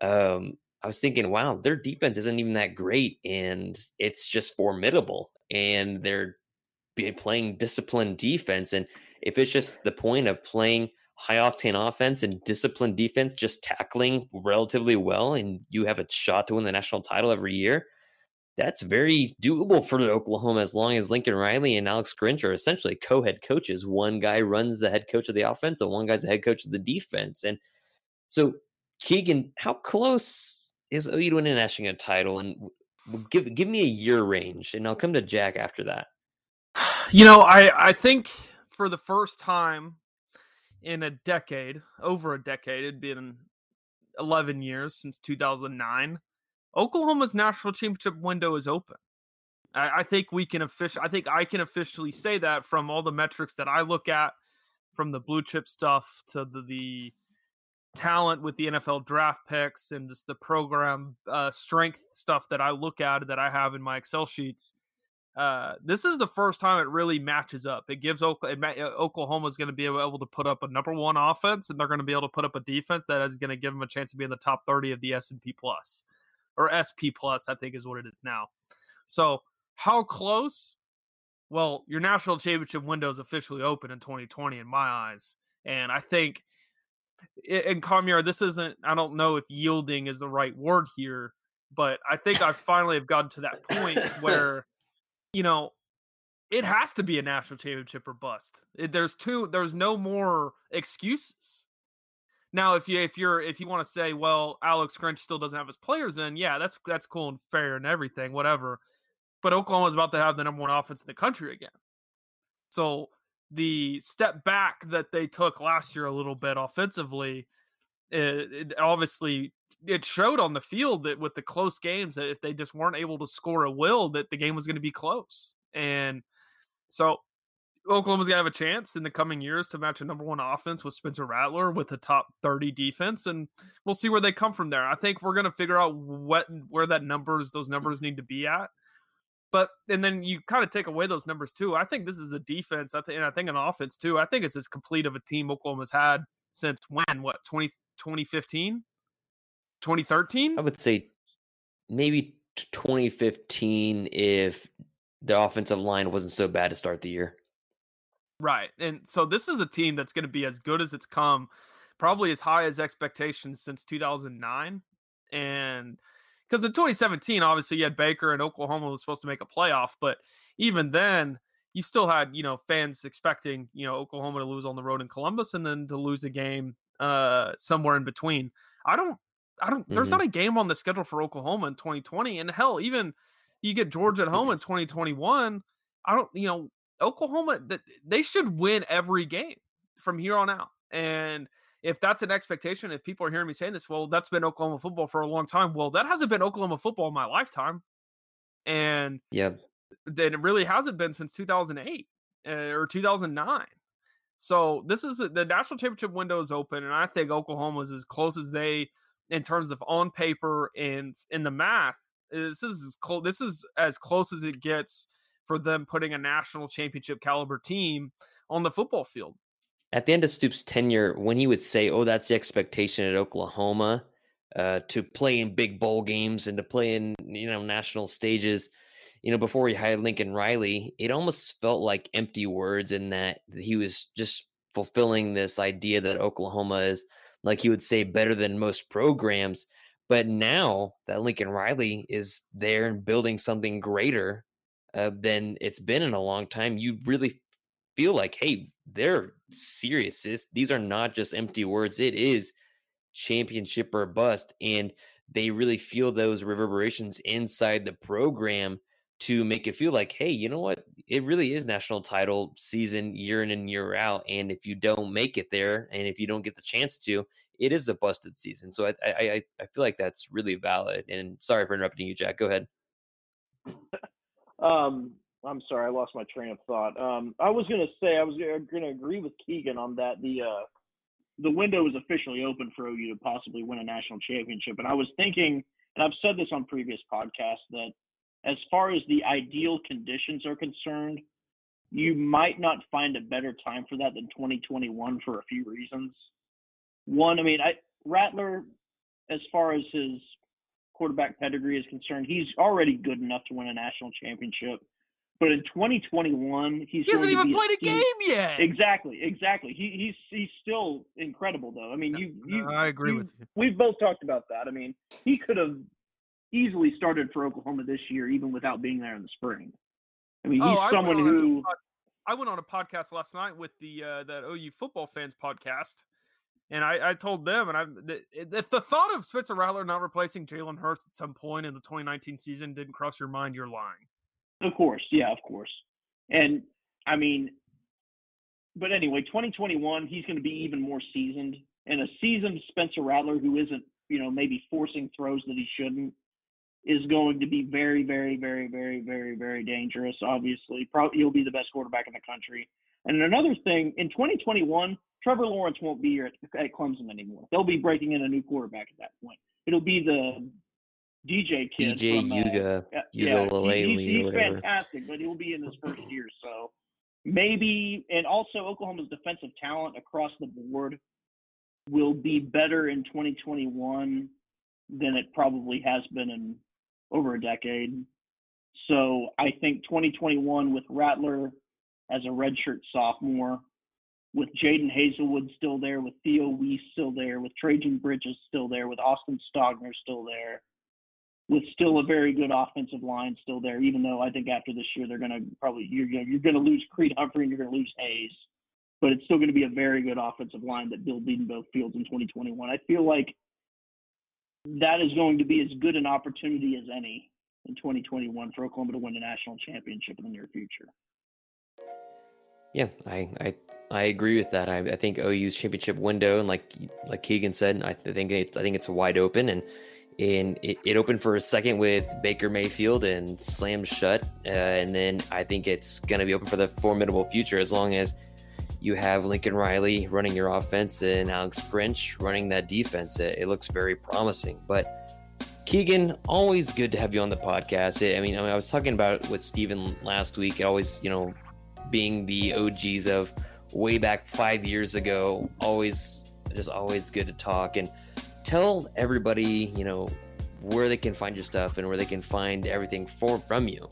Um, I was thinking, wow, their defense isn't even that great, and it's just formidable, and they're playing disciplined defense. And if it's just the point of playing high-octane offense and disciplined defense, just tackling relatively well, and you have a shot to win the national title every year, that's very doable for Oklahoma as long as Lincoln Riley and Alex Grinch are essentially co-head coaches. One guy runs the head coach of the offense, and one guy's the head coach of the defense. And so, Keegan, how close is O U to winning a national title? And give give me a year range, and I'll come to Jack after that. You know, I, I think for the first time in a decade, over a decade, it'd been eleven years since two thousand nine, Oklahoma's national championship window is open. I, I think we can officially, I think I can officially say that from all the metrics that I look at, from the blue chip stuff to the, the talent with the N F L draft picks and just the program uh, strength stuff that I look at that I have in my Excel sheets. Uh, this is the first time it really matches up. It gives Oklahoma is going to be able to put up a number one offense, and they're going to be able to put up a defense that is going to give them a chance to be in the top thirty of the S and P plus, or S P plus, I think is what it is now. So how close? Well, your national championship window is officially open in twenty twenty in my eyes. And I think, and Kamiar, this isn't, I don't know if yielding is the right word here, but I think I finally have gotten to that point where, you know, it has to be a national championship or bust. It, there's two. There's no more excuses. Now, if you if you're if you want to say, well, Alex Grinch still doesn't have his players in, yeah, that's that's cool and fair and everything, whatever. But Oklahoma's about to have the number one offense in the country again. So the step back that they took last year a little bit offensively, it, it obviously. It showed on the field that with the close games, that if they just weren't able to score a will, that the game was going to be close. And so Oklahoma's going to have a chance in the coming years to match a number one offense with Spencer Rattler with a top thirty defense. And we'll see where they come from there. I think we're going to figure out what, where that numbers, those numbers need to be at. But, and then you kind of take away those numbers too. I think this is a defense. I think, and I think an offense too. I think it's as complete of a team Oklahoma's had since when, what, twenty, twenty fifteen? twenty thirteen? I would say maybe twenty fifteen if the offensive line wasn't so bad to start the year. Right. And so this is a team that's going to be as good as it's come, probably as high as expectations since two thousand nine. And because in twenty seventeen, obviously you had Baker and Oklahoma was supposed to make a playoff, but even then you still had, you know, fans expecting, you know, Oklahoma to lose on the road in Columbus and then to lose a game uh, somewhere in between. I don't, I don't, there's mm-hmm. not a game on the schedule for Oklahoma in twenty twenty. And hell, even you get Georgia at home in twenty twenty-one. I don't, you know, Oklahoma, they should win every game from here on out. And if that's an expectation, if people are hearing me saying this, well, that's been Oklahoma football for a long time. Well, that hasn't been Oklahoma football in my lifetime. And yeah, then it really hasn't been since two thousand eight uh, or two thousand nine. So this is the national championship window is open. And I think Oklahoma is as close as they, in terms of on paper and in the math, this is as close. This is as close as it gets for them putting a national championship caliber team on the football field. At the end of Stoops' tenure, when he would say, "Oh, that's the expectation at Oklahoma uh, to play in big bowl games and to play in, you know, national stages," you know, before he hired Lincoln Riley, it almost felt like empty words in that he was just fulfilling this idea that Oklahoma is, like you would say, better than most programs. But now that Lincoln Riley is there and building something greater uh, than it's been in a long time, you really feel like, hey, they're serious. These are not just empty words. It is championship or bust. And they really feel those reverberations inside the program to make it feel like, hey, you know what? It really is national title season year in and year out. And if you don't make it there, and if you don't get the chance to, it is a busted season. So I I, I feel like that's really valid. And sorry for interrupting you, Jack. Go ahead. Um, I'm sorry. I lost my train of thought. Um, I was going to say, I was going to agree with Keegan on that. The, uh, the window is officially open for O U to possibly win a national championship. And I was thinking, and I've said this on previous podcasts, that as far as the ideal conditions are concerned, you might not find a better time for that than twenty twenty-one for a few reasons. One, I mean, I, Rattler, as far as his quarterback pedigree is concerned, he's already good enough to win a national championship. But in twenty twenty-one, he's he hasn't even played a game yet. Exactly, exactly. He he's he's still incredible, though. I mean, you, you no, I agree you, with you. We've both talked about that. I mean, he could have easily started for Oklahoma this year, even without being there in the spring. I mean, he's oh, someone I who. A, I went on a podcast last night with the uh, that O U football fans podcast, and I, I told them, and I if the thought of Spencer Rattler not replacing Jalen Hurts at some point in the twenty nineteen season didn't cross your mind, you're lying. Of course, yeah, of course. And, I mean, but anyway, twenty twenty-one, he's going to be even more seasoned. And a seasoned Spencer Rattler who isn't, you know, maybe forcing throws that he shouldn't is going to be very, very, very, very, very, very dangerous, obviously. Probably he'll be the best quarterback in the country. And another thing, in twenty twenty-one, Trevor Lawrence won't be here at, at Clemson anymore. They'll be breaking in a new quarterback at that point. It'll be the – D J kid D J from, Yuga, uh, Yuga yeah, he's, he's fantastic, but he'll be in his first year, so maybe. And also, Oklahoma's defensive talent across the board will be better in twenty twenty-one than it probably has been in over a decade. So I think twenty twenty-one with Rattler as a redshirt sophomore, with Jaden Hazelwood still there, with Theo Weiss still there, with Trajan Bridges still there, with Austin Stogner still there, with still a very good offensive line still there, even though I think after this year they're going to probably – you're you're going to lose Creed Humphrey and you're going to lose Hayes. But it's still going to be a very good offensive line that Bill Beedenboe fields in twenty twenty-one. I feel like that is going to be as good an opportunity as any in twenty twenty-one for Oklahoma to win the national championship in the near future. Yeah, I I, I agree with that. I, I think O U's championship window, and like like Keegan said, I think it's, I think it's wide open, and – And it, it opened for a second with Baker Mayfield and slammed shut. Uh, and then I think it's going to be open for the formidable future as long as you have Lincoln Riley running your offense and Alex Grinch running that defense. It, it looks very promising. But Keegan, always good to have you on the podcast. I mean, I mean, I was talking about it with Steven last week, always, you know, being the O Gs of way back five years ago, always, just always good to talk. And tell everybody, you know, where they can find your stuff and where they can find everything for from you.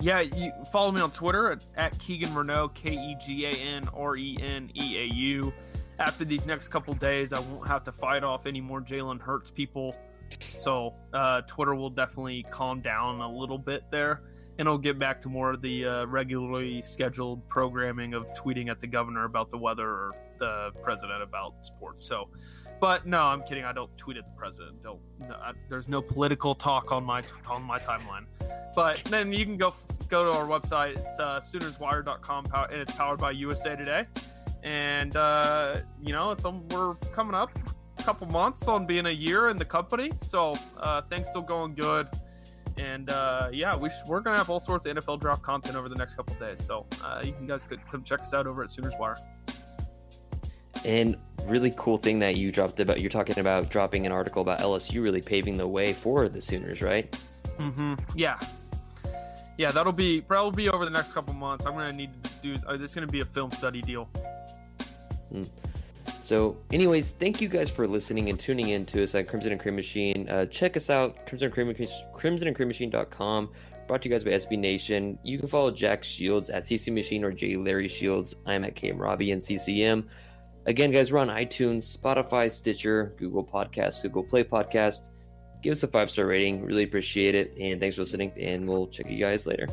Yeah, you follow me on Twitter at, at Keegan Reneau, K E G A N R E N E A U. After these next couple days, I won't have to fight off any more Jalen Hurts people. So uh, Twitter will definitely calm down a little bit there. And I'll get back to more of the uh, regularly scheduled programming of tweeting at the governor about the weather or the president about sports. So, but no, I'm kidding. I don't tweet at the president. Don't. No, I, there's no political talk on my on my timeline. But then you can go go to our website. It's uh, Sooners Wire dot com, and it's powered by U S A Today. And uh, you know, it's um, we're coming up a couple months on being a year in the company. So uh, things still going good. And uh, yeah, we sh- we're going to have all sorts of N F L draft content over the next couple of days. So uh, you can guys could come check us out over at Sooners Wire. And really cool thing that you dropped about, you're talking about dropping an article about L S U really paving the way for the Sooners, right? Mm-hmm. Yeah. Yeah, that'll be probably be over the next couple months. I'm going to need to do, it's going to be a film study deal. Mm. So anyways, thank you guys for listening and tuning in to us at Crimson and Cream Machine. Uh, check us out, Crimson and Cream, crimson and cream machine dot com, brought to you guys by S B Nation. You can follow Jack Shields at C C Machine or J. Larry Shields. I'm at K M Robbie and C C M. Again, guys, we're on iTunes, Spotify, Stitcher, Google Podcasts, Google Play Podcasts. Give us a five-star rating. Really appreciate it. And thanks for listening, and we'll check you guys later.